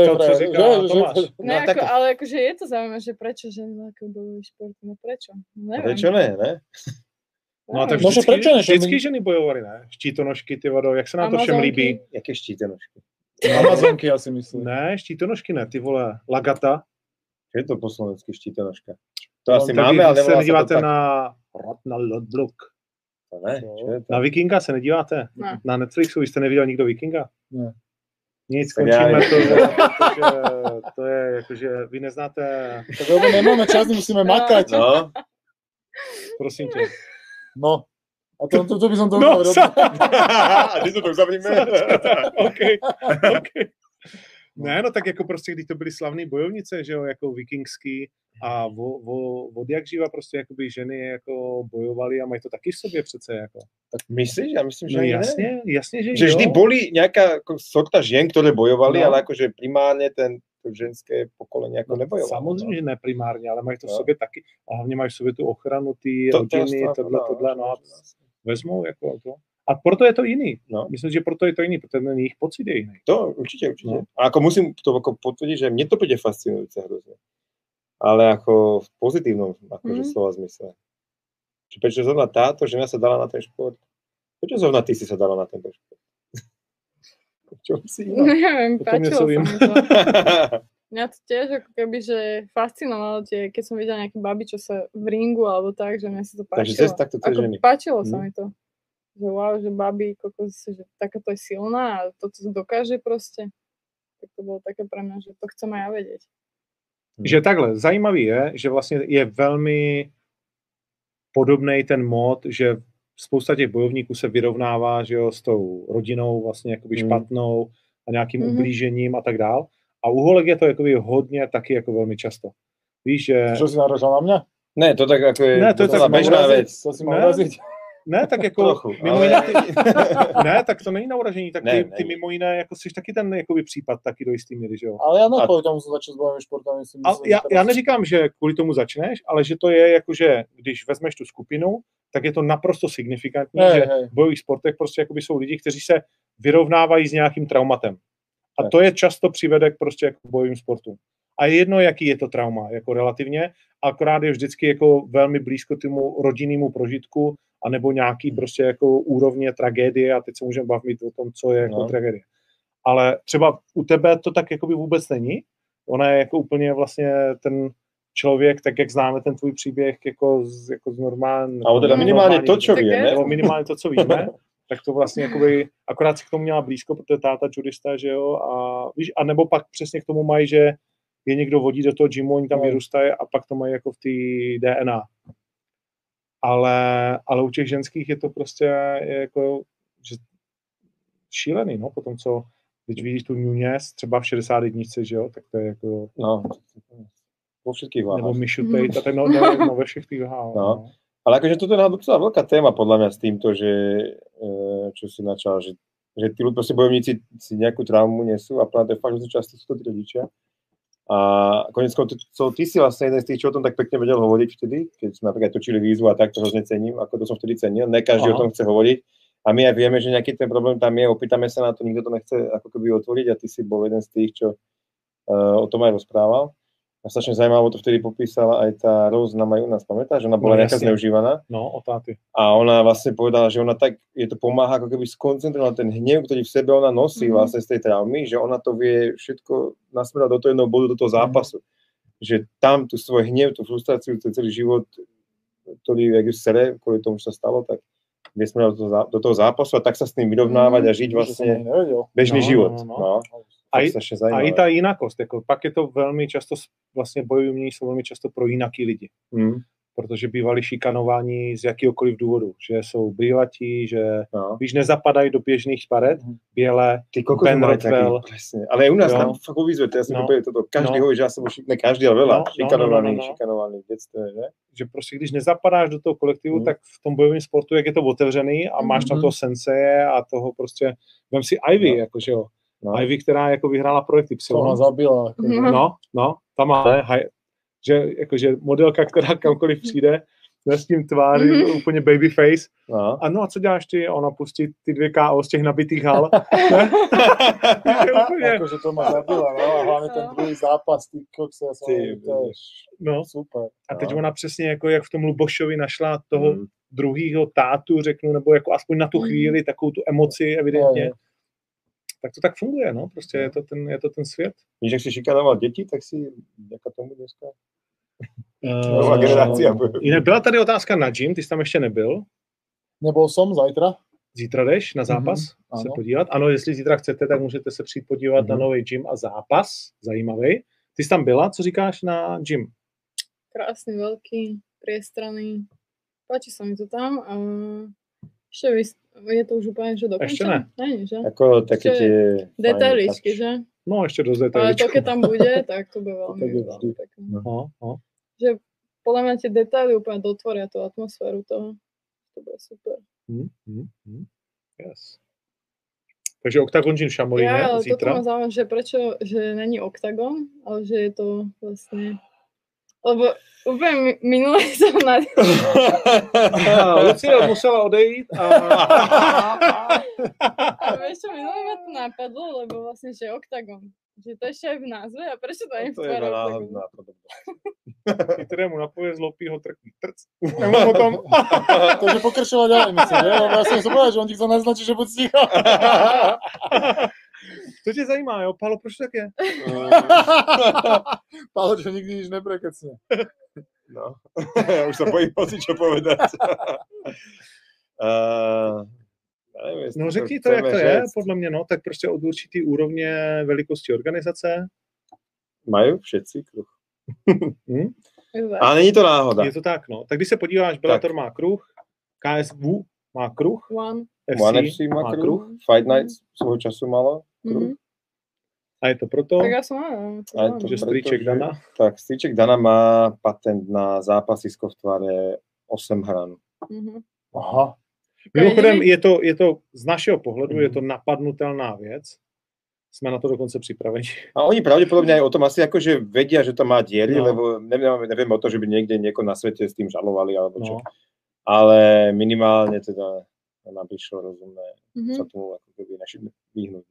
No ako, ale akože je to zaujímavé, že prečo ženy na akého bojového športu, no prečo? Neviem. Prečo ne, ne? No a tak vždycky, no, ne, vždycky ženy bojovali, ne? Štítonožky, ty vado, jak sa nám to všem líbí. Jaké štítonožky? Amazonky, já si myslím. Ne, štítonožky ne, ty vole, lagata. Je to poslanecký štítonožka. To no, asi máme, ale se nedíváte tak... na Ratna Lodbrok. Ne, no. Na Vikinga se nedíváte? Ne. Na Netflixu, vy jste neviděl nikdo Vikinga? Ne. Nic, končíme to, že, protože, to je, jakože vy neznáte... Tak dobře, nemáme čas, musíme makat. No. Prosím tě. No. A to, to, to by som to no, sa... A ty to uzavříme. okay, okay. Ne, no tak jako prostě, když to byly slavné bojovnice, že jo, jako vikingský a vo, vo, od jak živa prostě jakoby ženy jako bojovaly a mají to taky v sobě přece jako. Tak myslíš? Já myslím, že no, jasně, jasně, že, že vždy boli nějaká sorta žen, které bojovaly, no. ale jakože primárně ten to ženské pokolení jako no, nebojovalo. Samozřejmě, no. že ne primárně, ale mají to no. v sobě taky a hlavně mají v sobě tu ochranu, ty to, rodiny, to, tohle, no, tohle, no. Vezmou jako to. A proto je to jiný. No. Myslím, že proto je to jiný, protože ten jejich pocit je jiný. To určitě, určitě. No. A jako musím to jako potvrdit, že mě to přijde fascinující hrozně. Ale jako v pozitivním jakože mm. slova smysle. Že prečo zrovna táto žena se dala na ten šport? Prečo zrovna ty si se dala na ten šport? Čo si iná? Neviem, páčilo sa mi to. Mňa to tiež ako keby, že fascinovalo tie, keď som videla nejaké baby, čo sa v ringu alebo tak, že mňa sa to páčilo. Takže takto to ženy. Páčilo sa mi to. Že wow, že baby, kokos, že takáto je silná a toto dokáže proste. Tak to bolo také pre mňa, že to chcem aj ja vedieť. Že takhle, zajímavý je, že vlastne je veľmi podobnej ten mód, že spousta těch bojovníků se vyrovnává, že jo, s tou rodinou vlastně jakoby špatnou a nějakým mm-hmm. ublížením a tak dál. A u holek je to jakoby hodně taky jako velmi často. Víš, že... Co jsi narazil na mě? Ne, to tak jako je, ne, to je tak běžná věc. To si mám urazit. Ne, tak jako trochu, mimo ale... jiné, ty, ne, tak to není na uražení, tak ty, ty mimo jiné, jako jsi taky ten jakoby, případ taky do jistý míry, že jo? Ale já ne, kvůli tomu se začal s bojovým športem. Myslím, a, já, já neříkám, že kvůli tomu začneš, ale že to je jako, že když vezmeš tu skupinu, tak je to naprosto signifikantní, hej, že hej. V bojových sportech prostě jakoby, jsou lidi, kteří se vyrovnávají s nějakým traumatem. A hej. To je často přivede k prostě jako bojovým sportům. A je jedno, jaký je to trauma, jako relativně, akorát je vždycky jako velmi blízko tomu rodinnému prožitku, anebo nějaký prostě jako úrovně tragédie a teď se můžeme bavit o tom, co je jako no. tragédie. Ale třeba u tebe to tak jakoby vůbec není. Ona je jako úplně vlastně ten člověk, tak jak známe ten tvůj příběh, jako z, jako z normální... Ale teda minimálně to, co víme. Nebo minimálně to, co víme. Tak to vlastně jakoby, akorát si k tomu měla blízko, protože táta judista, že jo, a víš, a nebo pak přesně k tomu mají, že je někdo vodí do toho gymu, oni tam no. vyrůstají a pak to mají jako v té D N A. Ale, ale u těch ženských je to prostě je jako že šílený, no, potom co, když vidíš tu Nunes, třeba v šedesát jedna, že jo, tak to je jako... No, po všetkých váhách. Nebo Mišutejt, a tak no, no, no, ve všech těch váhách. No. No. Ale akože toto je docela velká téma, podle mě, s týmto, že, čo si načal, že, že tí ľudí, prostě bojovníci si nějakou traumu nesú a právě to je fakt, že často sú to tí rodičia. A konec koncov, ty si vlastne jeden z tých, čo o tom tak pekne vedel hovoriť vtedy, keď sme napríklad točili výzvu a tak, to hrozne cením, ako to som vtedy cenil, ne každý Aha. o tom chce hovoriť. A my aj vieme, že nejaký ten problém tam je, opýtame sa na to, nikto to nechce ako keby otvoriť a ty si bol jeden z tých, čo uh, o tom aj rozprával. A strašne zaujímavo to vtedy popísala aj tá Rose na Maju, nás pamätá, že ona bola no, nejaká zneužívaná. No, o táty. A ona vlastne povedala, že ona tak, je to pomáha ako keby skoncentrovaná ten hnev, ktorý v sebe ona nosí mm-hmm. vlastne z tej traumy, že ona to vie všetko nasmerať do toho jedného bodu, do toho zápasu. Mm-hmm. Že tam tu svoj hnev, tú frustráciu, ten celý život, ktorý, jak ju sere, kvôli tomu, čo sa stalo, tak vie smerať do toho zápasu a tak sa s tým vyrovnávať mm-hmm. a žiť vlastne bežný no, život. No, no, no. No. A i, a i ta jinakost, jako, pak je to velmi často, vlastně bojují mě, jsou velmi často pro jinaký lidi, hmm. protože bývali šikanováni z jakýhokoliv důvodu, že jsou brýlatí, že no. víš, nezapadají do běžných paret, bělé, Ben Rotwell. Ale u nás jo. tam fakt výzvět, já jsem no. to toto, každý no. hoví, že já jsem ne každý, ale vela, no. šikanovaný, no, no, no, no. šikanovaný v dětství, že? Že prostě, když nezapadáš do toho kolektivu, hmm. tak v tom bojovém sportu, jak je to otevřený a máš tam toho senseje a toho prostě, vem si Ivy, no. jakože jo. No. Ivy, která jako vyhrála projekt Y. Ona zabila. Jako. Mm-hmm. No, no, ta má, že jakože modelka, která kamkoliv přijde, s tím tváří mm-hmm. úplně babyface. No. A no a co děláš ty? Ona pustí ty dvě ká ó z těch nabitých hal. Úplně... Jakože to má zabila, no a hlavně ten druhý zápas, ty kokse, ty, no. super. A teď no. ona přesně jako jak v tom Lubošovi našla toho mm. druhýho tátu, řeknu, nebo jako aspoň na tu chvíli takovou tu emoci evidentně. No. Tak to tak funguje, no, prostě je to ten, je to ten svět. Víš, jak si šikanoval děti, tak si, jaká tomu dneska? Nová generácia. Byla tady otázka na gym, ty jsi tam ještě nebyl. Nebyl jsem, zítra. Zítra jdeš na zápas mm-hmm, se ano. podívat. Ano, jestli zítra chcete, tak můžete se přijít podívat mm-hmm. na nový gym a zápas, zajímavý. Ty jsi tam byla, co říkáš na gym? Krásný, velký, priestranný. Páči se mi to tam a ještě vys... Je to už úplně, že dokončené? Ještě ne. Není, že? Jako taky ještě ti... Detailičky, že? No, ještě dost detailičky. Ale to, keď tam bude, tak to bude velmi významné. No, no. Že podle mě ty detaily úplně dotvoria tu atmosféru toho. To bude super. Mm, mm, mm. Yes. Takže Oktagon Gym v Šamoríne zítra. Já, ale toto mám zároveň, že prečo, že není Oktagon, ale že je to vlastně... Lebo úplně minule jsem na... Lucia musela odejít a... A ještě minule mě to napadlo, lebo vlastně, že Oktagon. Že to ještě je v názve a proč to není v tváru Oktagonu? Kterému napoje zlopí ho trkný trc. Nemůžu o tom. Takže pokračovat dále, myslím, že? Já jsem zobral, že on ti to naznačí, že buď stíchal. To tě zajímá, jo? Pálo, proč tak je? Pálo, že nikdy již neprekecne. No, já už se bojím moc, čo povedať. uh, nevím, no řekni to, to jak to je, říct. Podle mě, no, tak prostě od určitý úrovně velikosti organizace. Mají všetci kruh. hmm? A není to náhoda. Je to tak, no. Tak když se podíváš, Bellator má kruh, K S V má kruh, One. F C, One F C má, má kruh, kruh. Fight Nights svého času malo. Mm-hmm. A je to proto, tak já jsem, já, to a to, že strýček Dana? Tak, strýček Dana má patent na zápasisko v tvare osm hran. Mm-hmm. Aha. Mimochodem, je to, je to z našeho pohledu, mm-hmm. je to napadnutelná věc. Jsme na to dokonce připraveni. A oni pravděpodobně aj o tom asi akože vedia, že to má diery, no. Lebo neviem, neviem o to, že by niekde nieko na svete s tým žalovali alebo čo. No. Ale minimálne teda nám prišlo rozumné mm-hmm. sa tomu ako keby našim výhnúť.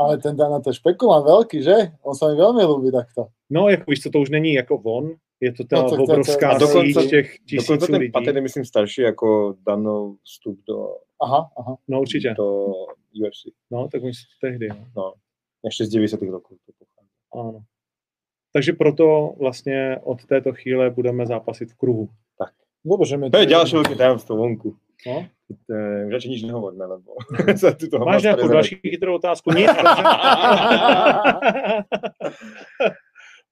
Ale ten Dana to špekulám veľký, že? On sa mi veľmi ľúbi takto. No, jako víš co, to už není jako on. Je to ta no, to obrovská síť těch tisíců lidí. Dokonce ten patent je, myslím, starší jako Danou vstup do... Aha, aha. No určitě. Do U F C. No, tak oni se to tehdy. No, no ještě z devadesátých roků. Ano. Takže proto vlastně od této chvíle budeme zápasit v kruhu. Tak. Dobře, to je další velký tajemstvo vonku. No? Už nič nehovoríme, lebo... Máš nějakou další chytrou otázku? Nic.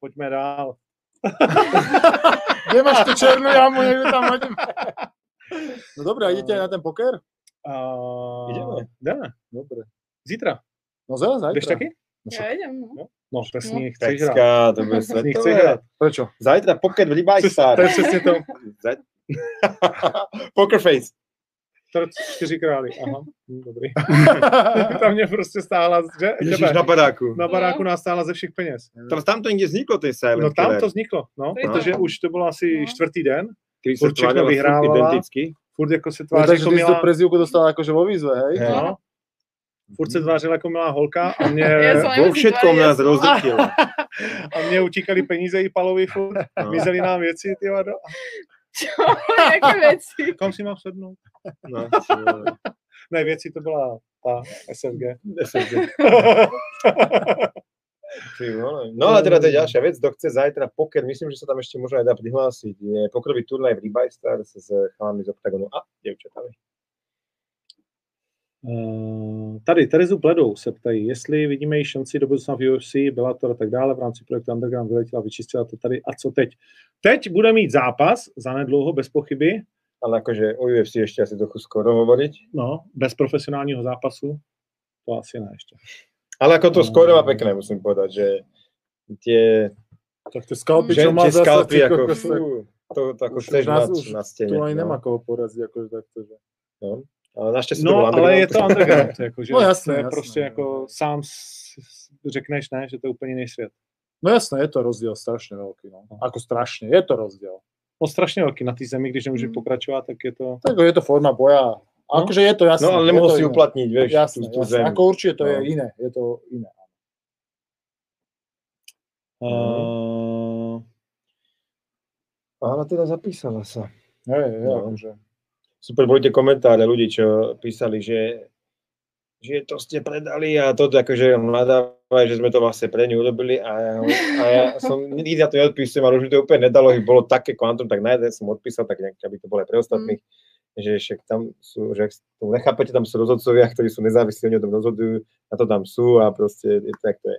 Pojďme dál. Kde máš tu černou jámu, někde tam hodím. No dobré, a jdete na ten poker? Uh, Jdeme. Jdeme. Dobré. Zítra. No zá, zajtra. Jdeš taky? Já no, jdem. No, no to s ní chceš hrát. To bude světové. Pročo? Zajtra poker v Libajstar. To je přesně to. Poker face. To čtyři králi. Aha, dobrý. Tam mě prostě stála... Že? Ježíš, na baráku. Na baráku nás stála ze všech peněz. Tam, tam to někde vzniklo, ty Silent No tam killer. To vzniklo, no, protože no. už to bylo asi no. čtvrtý den. Když se tvářila furt identicky. Furt jako se tvářila... No, takže jako ty jsi milá... to prezivku dostala jakože vo výzve, hej? No. no. Furt se tvářila jako milá holka a mě... Vo všetkom nás rozdrtila. A mě utíkali peníze i Palovi furt. No. Mizeli nám věci, ty vado. Čo? Jaké věci? Kam si mám sednout? No, ne, věci to byla ta S S G. S S G. No ale teda to je ďalšia vec, kto chce zajtra poker, myslím, že sa tam ešte možno aj dá prihlásiť, je pokrový turnaj v Rybajstar s chalami z Oktagonu a dievčatami. Tady Terezu Bledou se ptají, jestli vidíme i šanci do budoucna v U F C, Bellator a tak dále, v rámci projektu Underground vyletěla, vyčistila to tady a co teď? Teď bude mít zápas, zanedlouho, bez pochyby. Ale jakože o U F C ještě asi trochu skoro hovorit. No, bez profesionálního zápasu, to asi ne ještě. Ale jako to skoro a pekné, musím povedat, že tě... Tak ty skalpy, čo má zase, jako fú, to, to jako chceš na, na stěně. Tu ani no. nemá koho porazit, jakože takto, že... No. Ale naštěstí no, to bylo ale je to underground, jako, že no, jasné, jasné, prostě jasné, jako sám řekneš, ne, že to je úplně jiný svět. No jasné, je to rozdíl strašně velký, no. Ako strašně, je to rozdíl. No strašně velký na té zemi, když nemůže pokračovat, tak je to... Tak je to forma boja, akože je to jasné. No ale nemohl si uplatnit, víš, jasné, tu zemi. Jako určitě to no. je jiné, je to jiné. Uh... Ale teda zapísala se. Je, je, no. akože... Super, boli tie komentáre ľudí, čo písali, že, že to ste predali a to akože nadávajú, že sme to vlastne pre ňu urobili a ja, a ja som nikdy na to neodpísujem, ale už mi to úplne nedalo, ich bolo také kvantum, tak na jeden som odpísal, tak nejak, aby to bolo aj pre ostatných, mm. že však tam sú, že ak to nechápete, tam sú rozhodcovia, ktorí sú nezávislí, oni o tom rozhodujú, na to tam sú a proste je to, jak to je.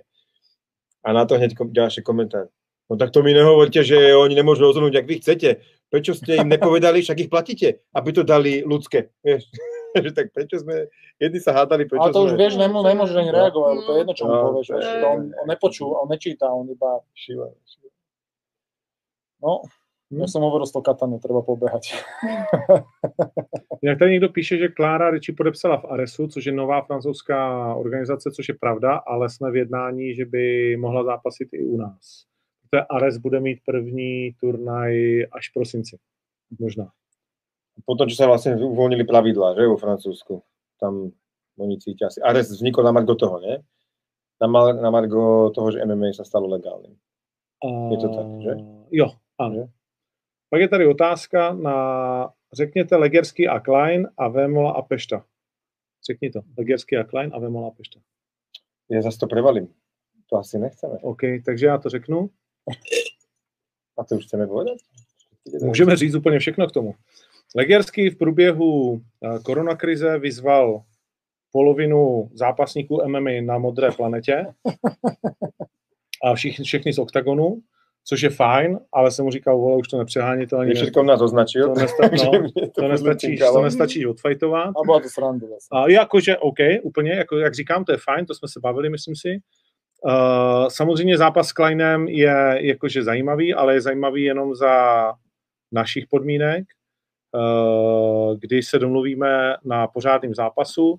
A na to hneď kom, ďalší komentár. No tak to mi nehovorte, že oni nemôžu rozhodnúť, jak vy chcete. Prečo ste im nepovedali, však ich platíte, aby to dali ľudské. Vieš, že tak prečo sme, jedni sa hádali, prečo sme... Ale to už sme... vieš, nemô, nemôžeš ani reagovať, no. to je jedno, čo mu no, povieš. Vieš, to on, on nepočú, on nečíta, on iba šíva. No, ja som hovoril s to katane, treba pobehať. Jak tady někdo píše, že Klára Ricci podepsala v Aresu, což je nová francouzská organizace, což je pravda, ale jsme v jednání, že by mohla zápasit i u nás. Ares bude mít první turnaj až v prosinci, možná. Potom, že se vlastně uvolnili pravidla, že, vo Francouzsku. Tam oni cítí asi. Ares vznikl na margo toho, ne? Na, mar- na margo toho, že M M A se stalo legálním. Je to tak, že? Jo, ano. Pak je tady otázka na, řekněte, Legerský a Klein a Vémola a Pešta. Řekni to, Legerský a Klein a Vémola a Pešta. Já zase to prevalím. To asi nechceme. OK, takže já to řeknu. A to už chceme povedat? Můžeme říct úplně všechno k tomu. Legerský v průběhu koronakrize vyzval polovinu zápasníků M M A na modré planetě a všich, všechny z Oktagonu, což je fajn, ale jsem mu říkal, vole, už to nepřehání, to ani... Všechno nás označil. To, nesta- no, to, to, nestačí, to nestačí odfajtovat. A byla to sranda. A jakože, OK, úplně, jako, jak říkám, to je fajn, to jsme se bavili, myslím si. Uh, samozřejmě zápas s Kleinem je jakože zajímavý, ale je zajímavý jenom za našich podmínek, uh, když se domluvíme na pořádném zápasu.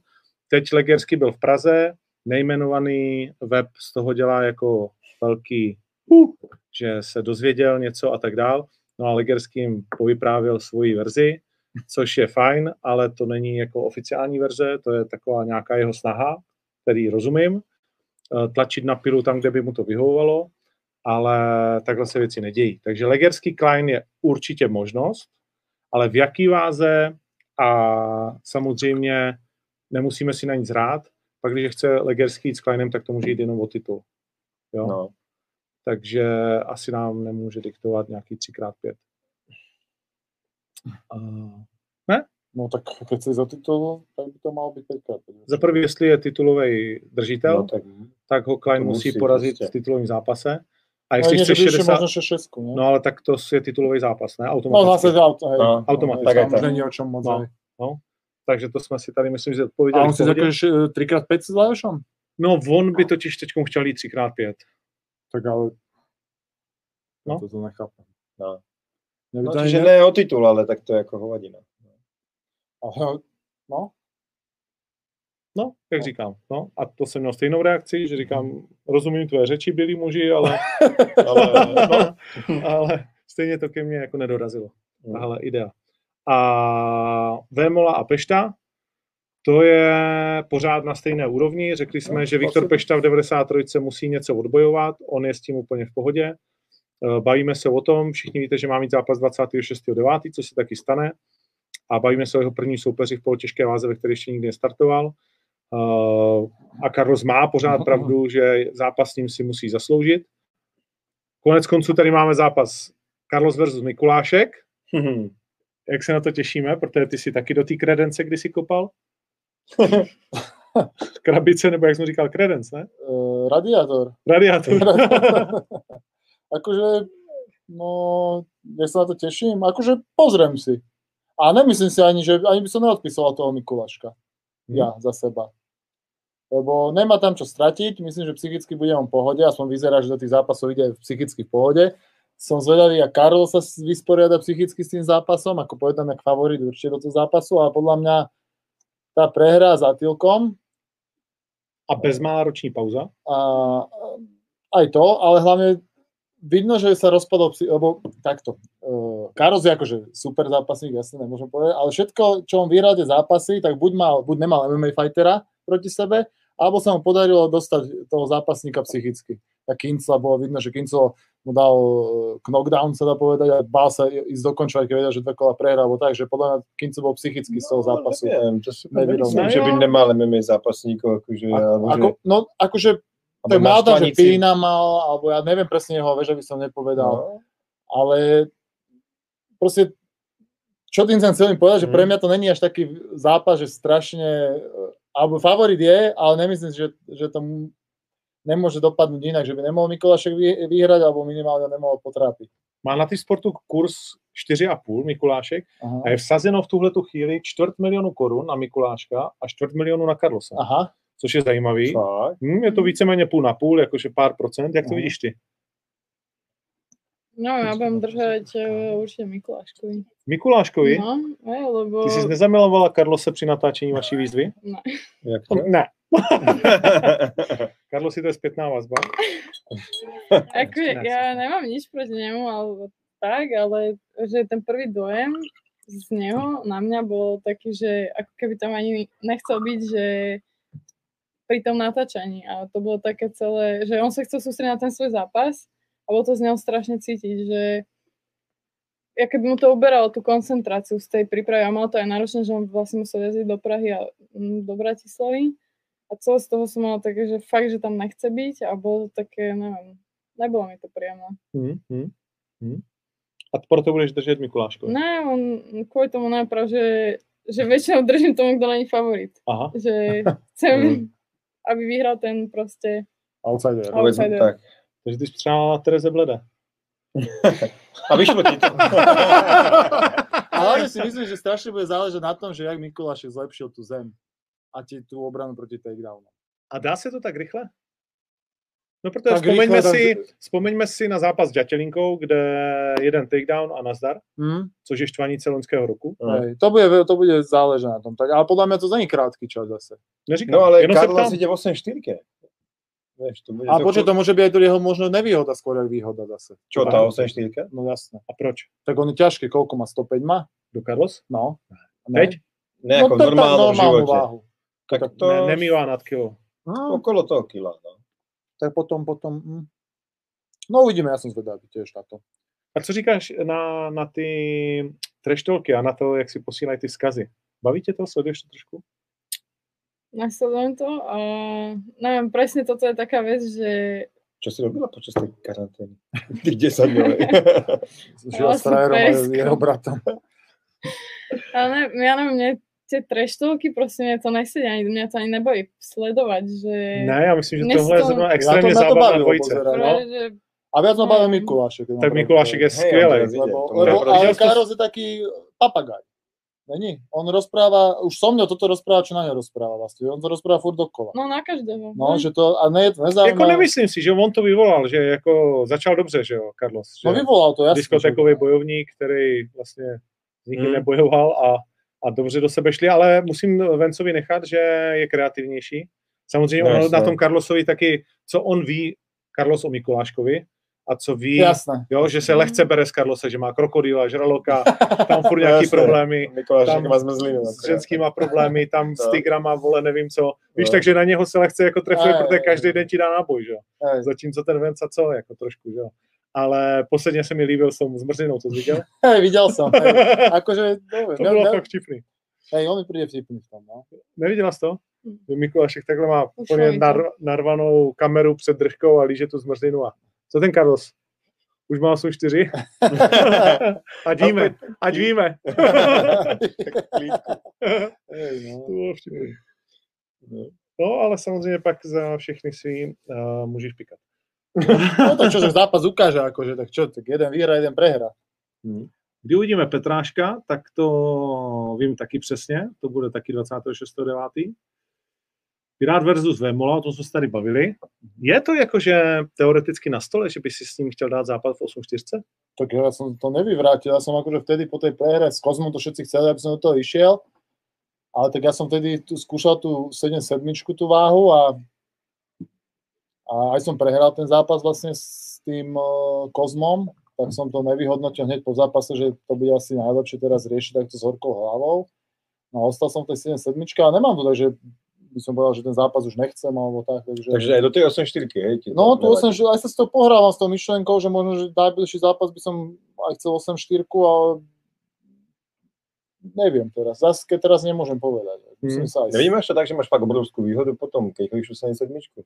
Teď Legersky byl v Praze, nejmenovaný web z toho dělá jako velký, uh, že se dozvěděl něco a tak dál. No a Legersky jim povyprávěl svoji verzi, což je fajn, ale to není jako oficiální verze, to je taková nějaká jeho snaha, který rozumím. Tlačit na pilu tam, kde by mu to vyhovovalo, ale takhle se věci nedějí. Takže Legerský Klein je určitě možnost, ale v jaký váze a samozřejmě nemusíme si na nic hrát. Pak když chce Legerský jít s Kleinem, tak to může jít jenom o titul. Jo? No. Takže asi nám nemůže diktovat nějaký tři krát pět. Uh, ne? No tak když za titul, tak by to malo být teďka. Za prvý, jestli je titulový držitel, no, tak, tak ho Klein musí, musí porazit prostě v titulovém zápase. A jestli no, chce šedesát... šedesát, no ale tak to je titulový zápas, ne? Automaticky. No zase auto, automaticky. No, tak není o čem moc. No, no. Takže to jsme si tady, myslím, že odpověděli. A on si zakončí tři krát pět s Lajošem? No on by totiž teďkom chtěl jít tři krát pět. Tak ale... No? To to nechápám. No. No, takže ne, ne o titul, ale tak to je jako hovadina. No, no, jak no. říkám, no, a to jsem měl stejnou reakci, že říkám, rozumím tvé řeči, byli muži, ale, ale, no, ale stejně to ke mně jako nedorazilo, mm. tahle idea. A Vémola a Pešta, to je pořád na stejné úrovni, řekli jsme, no, že Viktor Pešta v devadesát tři musí něco odbojovat, on je s tím úplně v pohodě, bavíme se o tom, všichni víte, že má mít zápas dvacátého šestého devátého, co se taky stane. A bavíme se o jeho první soupeři v polotěžké váze, ve které ještě nikdy nestartoval. A Carlos má pořád pravdu, že zápas s ním si musí zasloužit. Konec konců tady máme zápas Carlos versus Mikulášek. Hmm. Jak se na to těšíme, protože ty jsi taky do té kredence kdysi kopal. Krabice, nebo jak jsem říkal, kredence, ne? Uh, radiátor. Radiátor. Akože, no, jak se na to těším, akože pozriem si. A nemyslím si ani, že ani by som neodpisoval toho Mikuláška. Hmm. Ja za seba. Lebo nemá tam čo stratiť. Myslím, že psychicky bude on v pohode. Aspoň vyzerá, že do tých zápasov ide psychicky v pohode. Som zvedavý, jak Karlo sa vysporiada psychicky s tým zápasom. Ako povedám, jak favorit určite do toho zápasu. Ale podľa mňa tá prehra za Tilkom. A bezmála roční pauza. A, aj to, ale hlavne vidno, že sa rozpadol, lebo takto, uh, Carlos je akože super zápasník, jasne, nemôžem povedať, ale všetko, čo on vyhrade zápasy, tak buď, mal, buď nemal M M A fightera proti sebe, alebo sa mu podarilo dostať toho zápasníka psychicky. Tak Kincla bolo vidno, že Kincel mu dal knockdown, sa dá povedať, a bál sa ísť dokončovať, keď vedel, že dve kola prehrá, alebo tak, že podľa mňa Kincel bol psychicky z toho zápasu. No, neviem, to si neviem, že by nemal M M A zápasníkov, akože... A, ako, no, akože... Tak mal tam, že Pína mal, alebo ja neviem presne jeho, veže by som nepovedal. No. Ale proste, čo tým som chcel povedať, mm. že pre mňa to není až taký zápas, že strašne, alebo favorit je, ale nemyslím, že, že to nemôže dopadnúť inak, že by nemohol Mikulášek vyhrať, alebo minimálne nemohol potrápiť. Má na tý sportu kurz čtyři a půl Mikulášek. Aha. A je vsazeno v tuhletu chvíli čtvrt milionu korun na Mikuláška a čtvrt milionu na Carlosa. Aha. Což je zajímavý. Hm, je to víceméně půl na půl, jakože pár procent. Jak to vidíš ty? No, já budem držet určitě Mikuláškovi. Mikuláškovi? No, ne, lebo... Ty jsi nezamilovala Carlose při natáčení vaší výzvy? Ne. Jak to? Ne. Carlos, to je zpětná vazba. Jako, já nemám nic proti němu, ale tak, ale že ten prvý dojem z něho na mě bylo taky, že ako keby tam ani nechcel být, že pri tom natáčaní a to bolo také celé, že on sa chcel sústrediť na ten svoj zápas a bolo to z neho strašne cítiť, že ja keby mu to uberalo tú koncentráciu z tej prípravy a mal to aj náročné, že on vlastne musel jazdiť do Prahy a do Bratislavy a celé z toho som mala také, že fakt, že tam nechce byť a bolo také, neviem, nebolo mi to príjemné. Mm-hmm. Mm. A proto budeš držať Mikuláško? Ne, on kvôli tomu najprv, že, že väčšinou držím tomu, kdo není favorit. Aha. Že chcem... aby vyhrál ten prostě outsider. outsider. Tak. Takže ty jsi přála Tereze Bleda. A vyšlo ti to. Ale si myslím, že strašně bude záležet na tom, že jak Mikulášek zlepšil tu zem a ti tu obranu proti takedownu. A dá se to tak rychle? No protože vzpomeňme si, vzpomeňme si na zápas s Ďatelinkou, kde jeden takedown a nazdar, hmm. což je štvanice loňského roku. Hej, to, bude, to bude záležet na tom. Tak, ale podle mě to není krátký čas zase. Neříkám. No ale Carlos jde osm čtyři. Vieš, to bude a počkej, to může být aj to jeho možno nevýhoda, skôr výhoda zase. Čo tá osem čtyři? No jasné. A proč? Tak on je ťažký, koľko má? sto päť má? Do Carlos? No. päť? Ne, jako no, normálnou životě. Váhu. Tak, tak to... Ne, nemývá nad kilo. No. Okolo toho kila, no. Tak potom, potom... Hm. No uvidíme, já jsem zvedavý těž na to. A co říkáš na, na ty treštolky a na to, jak si posílají ty vzkazy? Baví tě to? Sleduješ to trošku? Ja sledujem to a neviem, presne toto je taká vec, že... Čo si robila počas tej karantény? Tých desať dní. Žila s frajerom jeho bratom. Ale ne, ja neviem, mne tie treštolky, prosím, mňa to nesedia, ani mňa to ani nebojí sledovať, že... Ne, ja myslím, že tohle je zrovna extrémne zábavná dvojice. A viac ma bavil Mikulášek. Tak Mikulášek je skvelý. Ale Carlos je taký papagaj. Není. On rozpráva, už so mňou toto rozpráva, čo na ňa rozpráva vlastne. On to rozpráva furt dokola. No na každého. No, že to, a ne, nezájemná... Jako nemyslím si, že on to vyvolal, že jako začal dobře, že jo, Carlos. Že no vyvolal to, jasný. Diskotekový bojovník, který vlastně nikdy hmm. nebojoval a, a dobře do sebe šli, ale musím Vencovi nechat, že je kreativnější. Samozřejmě no, on na tom Carlosovi taky, co on ví, Carlos o Mikuláškovi, a co ví, jo, že se lehce bere z Carlose, že má krokodýla, žraloka, tam furt nějaký problémy, tam s ženskýma problémy, tam s tygrama, vole, nevím co. Víš, no. Takže na něho se lehce jako trefuje, protože každý den ti dá náboj, že jo. Zatímco ten Venca co, jako trošku, že jo. Ale posledně se mi líbil, jsem zmrzlinou, co jsi viděl? Hej, viděl jsem, hej. Akože, to bylo fakt vtipný. Hej, on mi přijde vtipný v tom, no. Neviděl jsi to? Mikulášek takhle má nar- narvanou kameru před držkou a líže tu zmrzlinu a co ten Carlos? Už má osm čtyři? Ať víme, ať víme. No, ale samozřejmě pak za všechny si uh, můžeš pikat. No tak čo, že zápas ukáže, akože, tak čo, tak jeden vyhra, jeden prehra. Hmm. Kdy uvidíme Petráška, tak to vím taky přesně, to bude taky dvacátého šestého devátého Pirát versus Vémola, o tom jsme se tady bavili. Je to jakože teoreticky na stole, že by si s ním chtěl dát zápas v osm čtyři? Tak já jsem to nevyvrátil, já jsem akože vtedy po té prehre s Kozmom to všetci chceli, aby jsem do toho išiel, ale tak já jsem vtedy tu, skúšal tu sedm sedmičku, tu váhu a a aj som prehral ten zápas vlastně s tým uh, Kozmom, tak jsem to nevyhodnotil hned po zápase, že to bude asi najlepšie teraz riešiť takto s horkou hlavou. No a ostal som v tej sedm sedmička a nemám to tak, že by som povedal, že ten zápas už nechcem, alebo tak. Takže, takže aj do tej osem čtyři, hej? No, tu osem čtyři, aj sa s toho pohrávam s tou myšlenkou, že možno, že najbližší zápas by som aj chcel osem čtyři, ale neviem teraz. Zas, keď teraz nemôžem povedať. Hmm. Aj... Nevnímaš to tak, že máš fakt obrovskú výhodu potom, keď chodíš sedm sedmičku?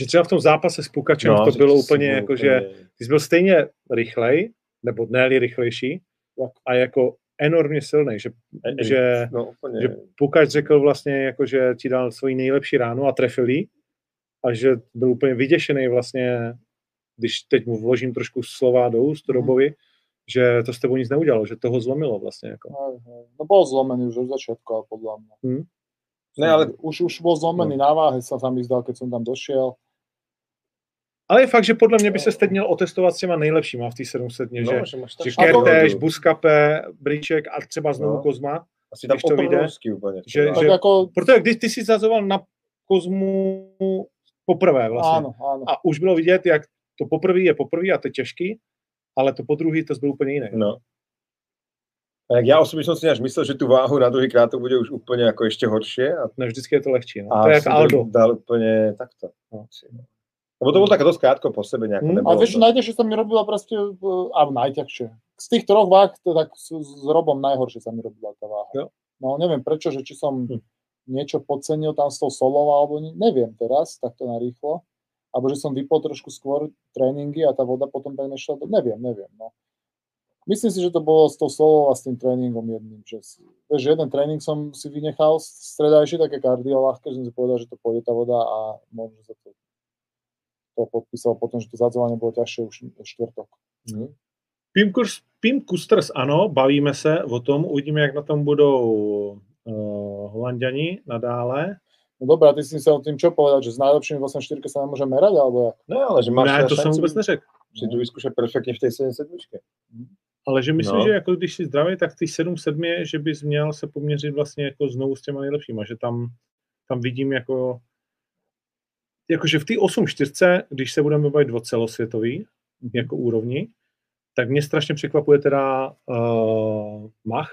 Že třeba v tom zápase s Pukačem no, to bylo úplně jako, úplně... že ty jsi byl stejně rychlej, nebo ne-li rychlejší, a jako enormně silný, že, že, no, že Pukač řekl vlastně, jako, že ti dal svoji nejlepší ránu a trefil jí a že byl úplně vyděšený vlastně, když teď mu vložím trošku slova do úst Robovi, mm. že to s tebou nic neudělalo, že to ho zlomilo vlastně. Jako. No byl zlomený už od začátku, podle mě. Mm. Ne, ale už, už byl zlomený no. na váhe, jsem tam izdal, keď jsem tam došel. Ale je fakt, že podle mě by se teď měl otestovat s těma nejlepšíma v té sedm set, no, že, že Kertéš, Buscape, Bryček a třeba znovu no. Kozma, asi když to vyjde. Že, že, jako... Protože když ty jsi zazoval na Kozmu poprvé vlastně ano, ano. a už bylo vidět, jak to poprvý je poprvý a to je těžký, ale to podruhý to bylo úplně jiné. No. Tak já osobně jsem si až myslel, že tu váhu na druhýkrát to bude už úplně jako ještě horší. A... No vždycky je to lehčí. No. A to je jak Aldo. Dal úplně takto. No. Lebo to bolo tak dosť krátko po sebe nejako nebolo. A vieš, najťažšie sa mi robila proste, a najťažšie. Z tých troch váh, tak s Robom najhoršie sa mi robila tá váha. Jo. No neviem prečo, že či som hm. niečo podcenil tam s tou solou, alebo neviem teraz, takto narýchlo. Alebo že som vypol trošku skôr tréningy a tá voda potom tak nešla, to neviem, neviem. No. Myslím si, že to bolo s tou solou a s tým tréningom jedným. Že, vieš, jeden tréning som si vynechal stredajšie, také kardio ľahké, že som si povedal, že to pôjde tá voda a možno sa to... to podpísal potom, že to zadzvání bylo těžší už čtvrtok. Hmm. Pím Kusters, ano, bavíme se o tom, uvidíme, jak na tom budou uh, Holanďani nadále. No dobrá, ty si sa o tým čo povedal, že s najlepšími v osem štyri sa nemôže merať, alebo jak? No ale že máš ne, to šanci, som vôbec neřekl. Že jdu vyskúšať perfektně v tej sedmdesátce. Ale že myslím, no. že jako když jsi zdravý, tak ty sedm sedm je, že bys měl se poměřit vlastně jako znovu s těma nejlepšíma, že tam, tam vidím jako, jakože v té osm čtyřce, když se budeme bavit o celosvětový jako úrovni, tak mě strašně překvapuje teda uh, Mach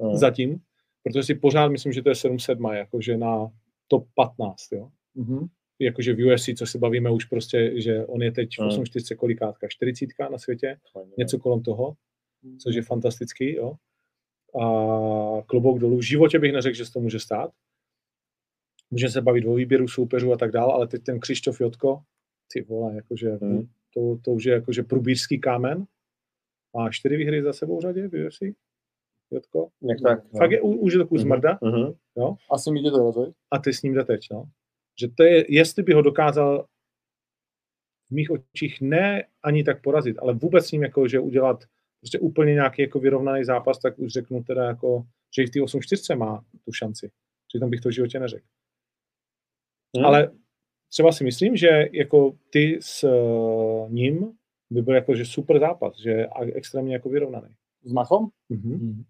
no. zatím, protože si pořád myslím, že to je sedm sedm, jakože na top patnáct, jo. Mm-hmm. Jakože v U F C, co se bavíme už prostě, že on je teď v osm čtyřce kolikátka, čtyřicet na světě, něco kolem toho, což je fantastický, jo. A klobouk dolů, v životě bych neřekl, že se to může stát. Můžeme se bavit o výběru soupeřů a tak dále, ale teď ten Krištof Jotko, ty vole, jakože hmm. to, to už je jakože průbířský kámen. Má čtyři výhry za sebou v řadě v U F C, Jotko. Tak, fakt je, už je to kus zmrda, mm-hmm. jo. Asi mi jde to rozvoj. A ty s ním jde teď, no. Že to je, jestli by ho dokázal v mých očích ne ani tak porazit, ale vůbec s ním jako, že udělat prostě úplně nějaký jako vyrovnaný zápas, tak už řeknu teda jako, že i v té osm čtyřce má tu šanci. Přitom bych to v životě neřekl. Hmm. Ale třeba si myslím, že jako ty s ním by byl jako, že super zápas, že extrémně jako vyrovnaný. S Machom? Mhm.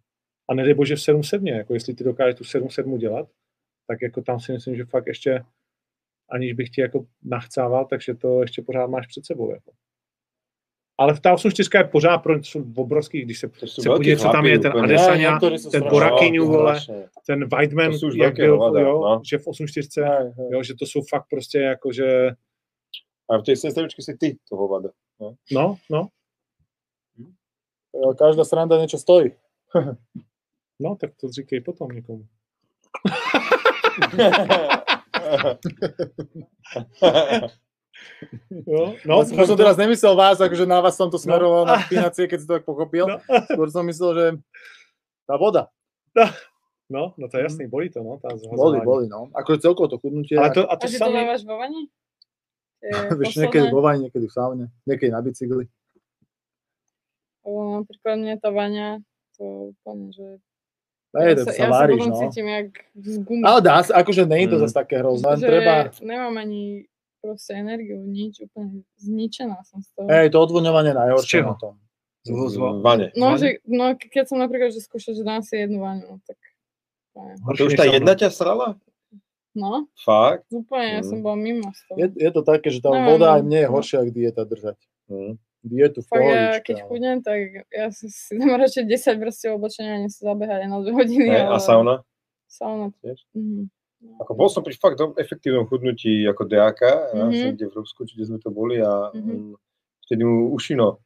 A nedej bože v sedm sedm, jako jestli ty dokážeš tu sedm sedm dělat, tak jako tam si myslím, že fakt ještě aniž bych ti jako nachcával, takže to ještě pořád máš před sebou. Jako. Ale v ta osm čtyřka je pořád pro obrovský, když se, se podívej, co tam je, ten Adesanya, ten Borakyňu, vole, ten Weidman, jak byl, hlada, jo, no. že v osm čtyřce, jo, že to jsou fakt prostě jako, že... A v těch sestavičky si ty toho vada. No, no. no. Hmm. Každá sranda něco stojí. No, tak to říkej potom někomu. Jo, no, no, som teraz nemyslel vás, akože na vás som to smeroval no. na finácie, keď si to tak pochopil. No. Skôr som myslel, že tá voda. No, no to je jasný, bolí to, no. Tá boli, boli, no. Akože celkovo to chudnutie. A, to, a, to a že samý... to mávaš vo vani? Vieš, niekedy vo vani, niekedy v saune, niekedy na bicykli. O, napríklad mne tá vaňa, to úplne, že... Nejde, ja sa, ja váriš, sa potom no. cítim jak z gumy. Ale dá sa, akože není to mm. zase také hrozné. Treba... Nemám ani proste energiu, nič, úplne zničená som z toho. Hej, to odvoňovanie najhoršie na tom. Z vane. No, no, keď som napríklad, že skúšam, že dám si jednu vaňu, tak... A to už tá jedna ťa srala? No. Fakt? Úplne, ja mm. som bola mimo z toho. Je, je to také, že tá no, voda no, aj mne je no. horšia, jak dieta držať. Mm. Dietu v pohodičke. Ja, keď chudnem, tak ja si dám radšej desať vrstiev oblečenia, než sa zabehať na dve hodiny. Ne, ale... A sauna? Sauna tiež. Mm. Ako bol som pri fakt efektívnom chudnutí ako deáka, mm-hmm. ja som kde v Rusku, kde sme to boli a mm-hmm. um, vtedy mu Ušino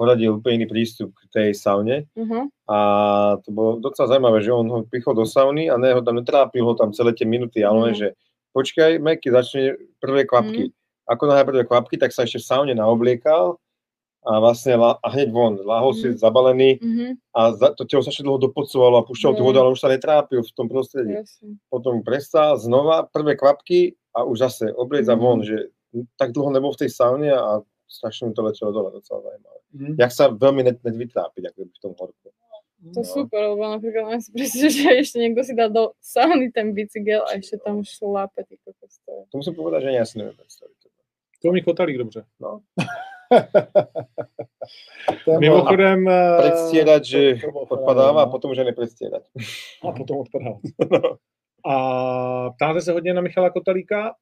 poradil úplne iný prístup k tej saune mm-hmm. a to bolo docela zaujímavé, že on ho pichol do sauny a ne, ho tam netrápil ho tam celé tie minuty, ale mm-hmm. že počkaj, Meky, začne prvé kvapky. Mm-hmm. Ako náhle prvé kvapky, tak sa ešte v saune naobliekal a vlastne a hneď von, láhol si mm. zabalený mm-hmm. a za, to telo sa ešte dlho dopodsovalo a púšťalo yeah. tú vodu, ale už sa netrápil v tom prostredí. Yes. Potom prestal znova, prvé kvapky a už zase obliec mm-hmm. a von, že tak dlho nebol v tej saune a strašne to letelo dole, docela zajímavé. Mm-hmm. Jak sa veľmi net, net vytrápiť, ako v tom horku. To no. super, lebo napríklad mám si presne, že ešte niekto si dá do sauny ten bicykel a ešte tam šlápe ty kokosté. To musím povedať, že ani ja si neviem predstaviť. To mi kotalík dobře. No. Mimochodem predstierať, že odpadáva a potom už aj nepredstierať. A potom odpadáva. A ptáte se hodně na Michala Kotalíka,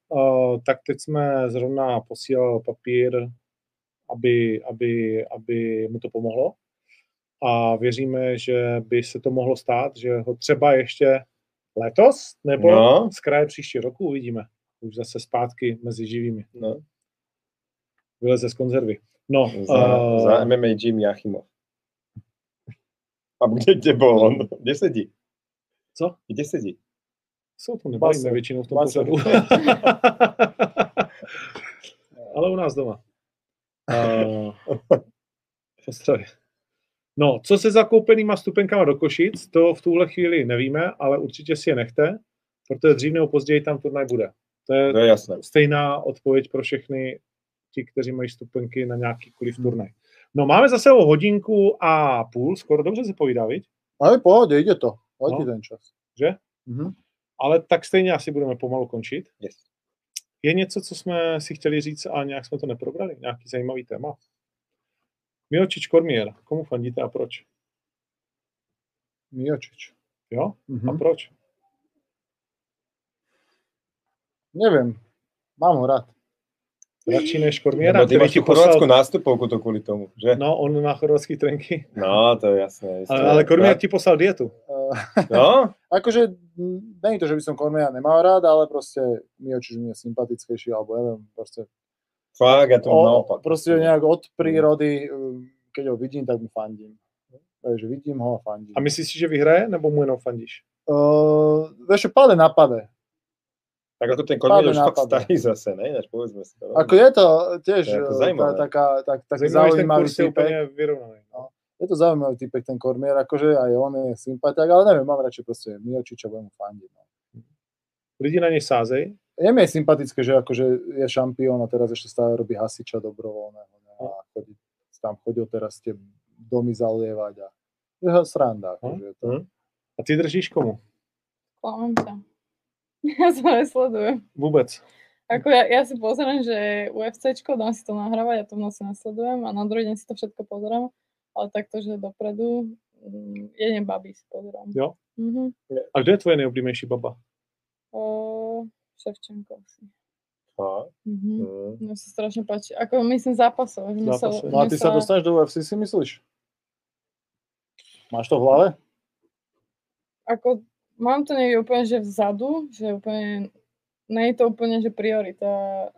tak teď jsme zrovna posílal papír, aby, aby, aby mu to pomohlo. A věříme, že by se to mohlo stát, že ho třeba ještě letos nebo no. z kraje příští roku uvidíme. Už zase zpátky mezi živými. No. Vyleze z konzervy. No, za, uh... za M M A Jim Jachimov. A kde tě byl on? Kde sedí? Co? Kde sedí? Jsou to nebavíme většinou v tom pořadu. Ale u nás doma. Uh... V Ostravě. No, co se zakoupenýma stupenkama do Košic, to v tuhle chvíli nevíme, ale určitě si je nechte, protože dřív nebo později tam turnaj bude. To je, to je jasné. Stejná odpověď pro všechny ti, kteří mají stupenky na nějakýkoliv turnaj. No máme zase o hodinku a půl, skoro dobře se povídá, viď? Ale pohodě, jde to. Hodí no. ten čas. Že? Mm-hmm. ale tak stejně asi budeme pomalu končit. Yes. Je něco, co jsme si chtěli říct a nějak jsme to neprobrali? Nějaký zajímavý téma? Miočić, Kormier, komu fandíte a proč? Miočić. Jo? Mm-hmm. A proč? Nevím. Mám ho rád. Radši než Kormiera. No, ty máš tu chorvatskou nástupovku to kvůli tomu, že? No, on má chorvatský trenky. No, to je jasné. Ale, ale Kormier ti poslal dietu. No? Akože, není to, že by som Kormiera nemal rád, ale prostě Miočić mi je sympatickejší, alebo neviem, prostě... Fakt, ja to mám naopak. Prostě nejak od prírody, keď ho vidím, tak mu fandím. Takže vidím ho a fandím. A myslíš si, že vyhraje, nebo mu jenom fandíš? Uh, Veš, pade na pade. Tak ako ten Kormier už fakt starý zase, ne? Ináč povedzme si to. Ako je to tiež je to taká, tak, taký zaujímavý týpek. No. Je to zaujímavý týpek ten Kormier, akože aj on je sympatiák, ale neviem, mám radšej proste Miočića, budem mu fandiť. No. Lidi na nej sázej? Je mi sympatické, že akože je šampión a teraz ešte stále robí hasiča dobrovoľného. No. A chodí, tam chodil teraz tie domy zalievať a sranda. Akože je to. A ty držíš komu? Klamca. Ja sa nesledujem. Vôbec. Ako ja, ja si pozerám, že UFCčko, dám si to nahrávať, ja to mnoho si nesledujem a na druhý deň si to všetko pozerám, ale takto, že dopredu jedne babi si pozerám. Jo? Mm-hmm. A kde je tvoje nejoblíbenejší baba? O, Ševčenko asi. A? Mm-hmm. Mm. Mne sa strašne páči. Ako myslím zápasov. Zápasov. No a ty sa dostaneš do U F C, si myslíš? Máš to v hlave? Ako... Mám to niekde úplne, že vzadu, že úplne, nie je to úplne, že priorita,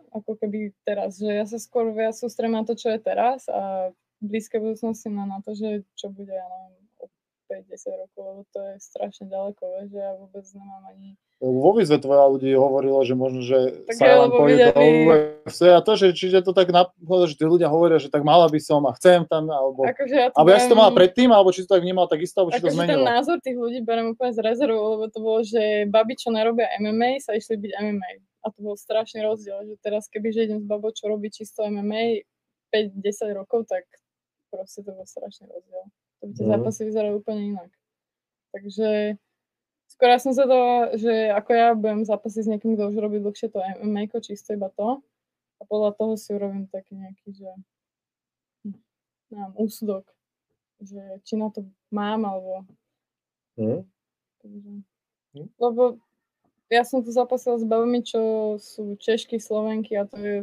ako keby teraz, že ja sa skôr viac sústrem na to, čo je teraz a v blízkej budúcnosti na, na to, že čo bude, ja neviem, od päť desať rokov, lebo to je strašne ďaleko, že ja vôbec nemám ani... Vo výzve tvoja ľudí hovorilo, že možno, že tak sa vám pôjde do U F C a to, že čiže to tak napovedlo, že tí ľudia hovoria, že tak mala by som a chcem tam, alebo akože ja to, alebo ja si to mala predtým, alebo či to tak vnímal tak isto, alebo či to zmenilo. Akože ten názor tých ľudí berem úplne z rezervu, lebo to bolo, že babi, čo nerobia M M A, sa išli byť M M A. A to bol strašný rozdiel, že teraz kebyže idem s babou, čo robí čisto M M A päť desať rokov, tak proste to bol strašný rozdiel. To by tie zápasy vyzerali úplne inak. Takže... Skôr ja som sa to, že ako ja budem zápasiť s niekým, kto už robí dlhšie to em em á, čisto iba to. A podľa toho si urobím taký nejaký, že mám úsudok, že či na to mám, alebo... Mm. Takže... Mm. Lebo ja som tu zápasila s babami, čo sú Češky, Slovenky a to je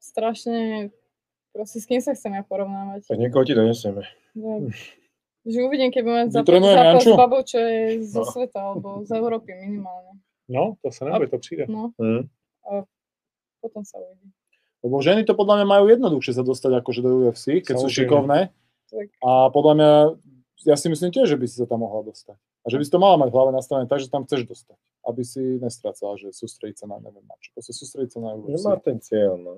strašne... Proste s kým sa chcem ja porovnávať. Tak niekoho ti donesieme. Že... Že uvidím, keď budeme zápas s babou, čo je zo no. sveta, alebo z Európy minimálne. No, to sa nebude, to přijde. No. Mm. A potom sa uvidí. Lebo ženy to podľa mňa majú jednoduchšie sa dostať akože do U F C, keď Samozrejme. Sú šikovné. Tak. A podľa mňa, ja si myslím tiež, že by si sa tam mohla dostať. A že by si to mala mať v hlave nastavené tak, že tam chceš dostať. Aby si nestrácala, že sústrediť sa na neviem na čo. Proste sústrediť sa na U F C. Že má ten cieľ, no.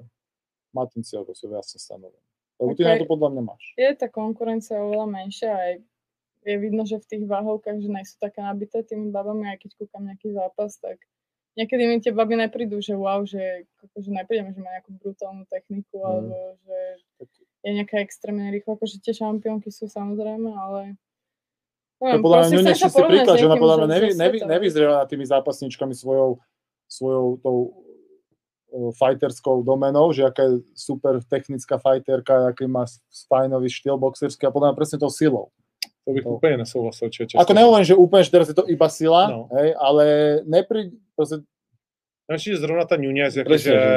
Má ten cieľ, to si jasne stanovený. Lebo ty na to podľa mňa máš. Je tá konkurencia oveľa menšia a je vidno, že v tých váhovkách, že nie sú také nabité tými babami, aj keď kúkam nejaký zápas, tak niekedy mi tie baby neprídu, že wow, že, že neprídem, že má nejakú brutálnu techniku, mm. alebo že je nejaká extrémne rýchla, akože tie šampiónky sú samozrejme, ale... Neviem, to podľa mňa nečistý príklad, že ona podľa mňa nevy, nevy, nevyzrela tými zápasničkami svojou, svojou tou... fighterskou domenou, že aká je super technická fighterka, aký má fajnový štýl boxerský a podľa mňa presne tou silou. To bych to... úplne nesouhlasil. Ako nehovorím, že úplne, že teraz je to iba sila, no. Hej, ale nepri... Proste... Znači, zrovna tá Nunez, že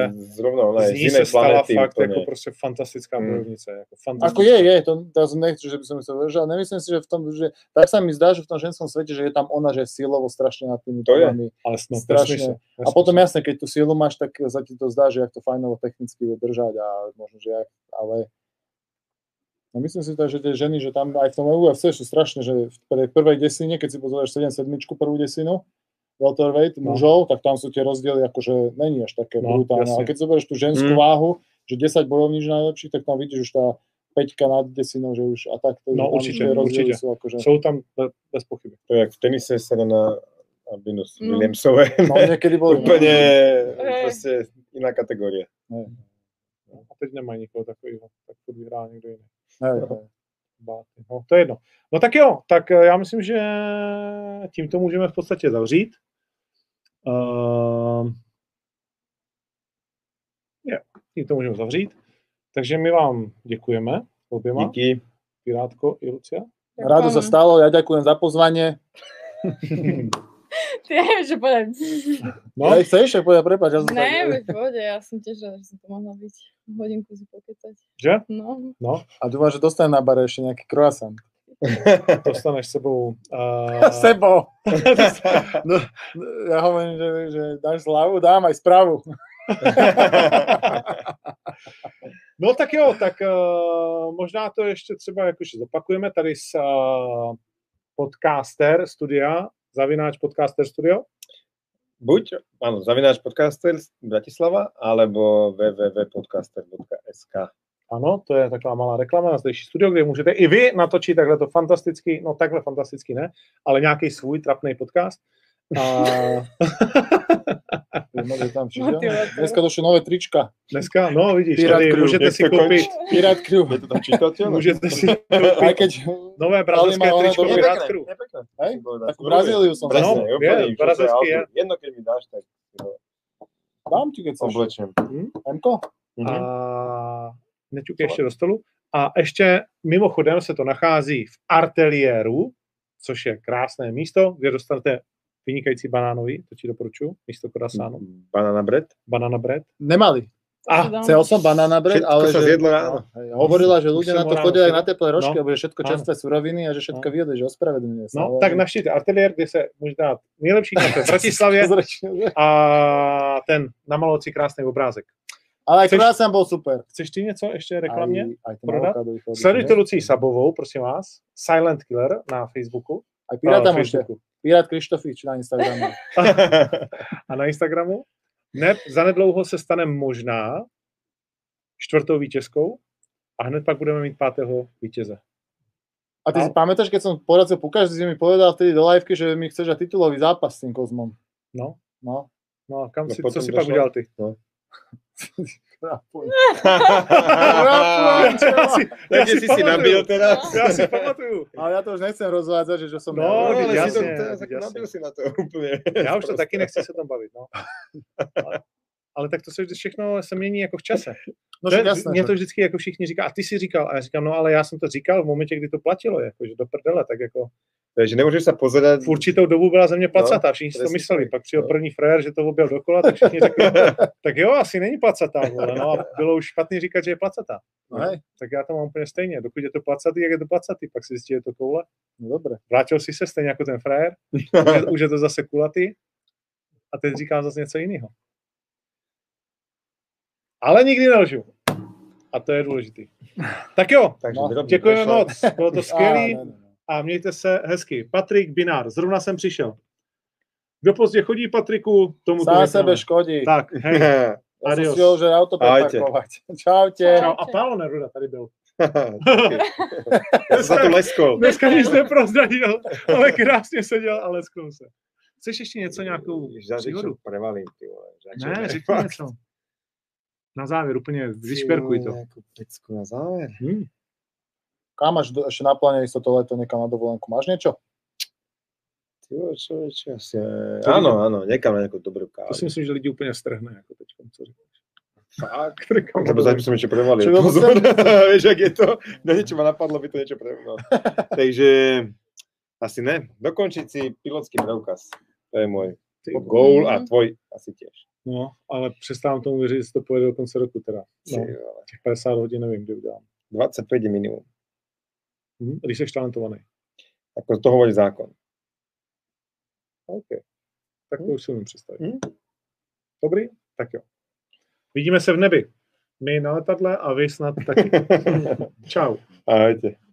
z ní se stala fakt jako prostě fantastická mm. bojovnice. Jako fantastická. Ako je, je, to teraz nechci, že by som myslel, že nemyslím si, že v tom, že tak sa mi zdá, že v tom ženskom svete, že je tam ona, že je silovo strašne nad tými tónami. Ale snou, strašne. A potom jasne, keď tú silu máš, tak sa ti to zdá, že jak to fajnovo technicky vydržať a možno, že jak, ale... No myslím si tak, že tie ženy, že tam aj v tom U F C sú strašne, že v prvej desine, keď si pozrieš sedem sedem prvú desinu, welterweight mužov, no. tak tam sú tie rozdiely akože není až také no, brutálne. Jasne. A keď zoberieš tú ženskú mm. váhu, že desať bojovníč najlepších, tak tam vidíš už tá päťka nad desinou, že už a tak to no, určite, určite. Sú akože... Sú tam bez pochyby. To je jak v tenise sa na Venus mm. Williamsové. No, niekedy bol... Úplne proste iná kategória. Hey. No, a teď nemá nikoho takového, tak to vyhrá niekto iný. Hey, no. No, to je jedno. No tak jo, tak já myslím, že tímto můžeme v podstatě zavřít. Uh, je, tím to můžeme zavřít. Takže my vám děkujeme oběma. Díky. Pirátko i Lucia. Rádo sa stalo, ja ďakujem za pozvanie. Ty ja neviem, čo povedať. No, ja chceš, ak povedať, prepáč. Ja ne, veď povede, ja som tiež rád, že som to mohla byť. Hodinku si pokecať. Že? No. no. A dúfam, že dostanem na bare ešte nejaký croissant. Dostaneš sebou... Uh... sebou. No, ja hovorím, že, že dáš slavu, dám aj správu. No tak jo, tak uh, možná to ještě třeba jakože zapakujeme tady s uh, podcaster studia, zavináč podcaster studio. Buď, ano, zavináč podcaster Bratislava, alebo w w w tečka podcaster tečka s k. Ano, to je taková malá reklama na zdejší studio, kde můžete i vy natočit takhle to fantastický, no takhle fantastický ne, ale nějaký svůj trapný podcast. A... tam dneska došlo nové trička. Dneska, no vidíš, Pirate Crew, můžete si koupit Pirate Crew. Je to tam čitateľné? Můžete si koupit nové brazilské tričko Pirate Crew. Hej? Tak v Brazíliu som. No, je, brazilský je. Jedno, keď mi dáš, tak dám ti, keď sa oblečem. Janko? Neťuk ještě do stolu. A ještě mimochodem se to nachází v Arteliéru, což je krásné místo, kde dostanete vynikající banánový, to ti doporučuju, místo korasánu. Banana bread? Banana bread. Nemali. Ah, chcel som banana bread, ale že, zjedlo, no, hovorila, že ľudia na to chodia aj na teplé rožky, no, a bude všetko čerstvé suroviny a že všetko no. vyjede, že ospravedlňuje sa. No, ale... tak navštívte Ateliér, kde sa môže dať nejlepší kafe v Bratislavě a ten namalovací krásný obrázek. Ale krásám bol super. Chceš ty něco ještě reklamně prodat? Sledujte Lucii Sabovou, prosím vás, Silent Killer na Facebooku. Aj Pirata možná. Pirát Krištofič na Instagramu. A na Instagramu? Ne, zanedlouho se stane možná čtvrtou vítězkou a hned pak budeme mít pátého vítěze. A ty a... si pamätáš, keď som poradce Pukáš, ty si mi povedal vtedy do liveky, že mi chceš dať titulový zápas s tým Kozmom. No. No. No a kam no si, co si došlo? Pak udělal ty? No. Rapuň. Rapuň, takže si si nabil teda. Já si pamatuju. Ale já to už nechcem rozvádzať, že, že som... No, no ale jasne, si to, tak nabil si na to úplně. Já už to taky nechci se tam bavit, no. Ale, ale tak to se všechno se mění jako v čase. No, to je, jasné, mě to vždycky jako všichni říká, a ty si říkal, a já říkám, no ale já jsem to říkal v momentě, kdy to platilo, jakože do prdele, tak jako... Takže nemůžeš se pozrieť. V určitou dobu byla země placatá, všichni si to mysleli. Pak přijel první frajer, že to objel dokola, tak všichni řekli, tak jo, asi není placatá, vole. No a bylo už špatný říkat, že je placatá. No, no. Tak já to mám úplně stejně. Dokud je to placatý, jak je to placatý, pak si zjistí, že je to koule. No dobré. Vrátil si se stejně jako ten frajer, už je to zase kulatý a teď říkám zase něco jiného. Ale nikdy nelžu. A to je důležitý. Tak jo, no, děkujeme moc, bylo to skvělý. A mějte se hezky. Patrik Binár, zrovna jsem přišel. Kdo pozdě chodí, Patriku, tomu to necháme. Sám sebe škodí. Tak, hej. Adios. Já jsem stěl, že auto preparkovat. Čau tě. Čau. A Palo Neruda tady byl. Za tu leskou. Dneska nic neprozradil, ale krásně seděl a lesknul se. Chceš ještě něco, nějakou příhodu? Prevalím, ty vole. Ne, řekni něco. Na závěr, úplně vyšperkuj to. Na závěr. Hmm. Kam máš ešte naplánili sa to leto niekam na dovolenku? Máš niečo? Tyvo, čo je asi... Áno, áno, niekam na nejakú dobrú kávu. To si myslím, že lidi úplne strhne, ako teďkom, co říkáš. Fakt? Lebo zase by som niečo prevalil. Čo pozor, vieš, ak je to, na niečo ma napadlo, by to niečo prevalil. Takže, asi ne. Dokončiť si pilotský preukaz. To je môj goal a tvoj asi tiež. No, ale přestávám tomu věřit, že si to povede do konce roku teda. No, těch padesát hodin nevím, kde udělám. dvacet pět je minimum. Když jsi talentovaný. Tak to hovorí zákon. OK. Tak to hmm. už si umím představit. Hmm. Dobrý? Tak jo. Vidíme se v nebi. My na letadle a vy snad taky. Čau. Ahojte.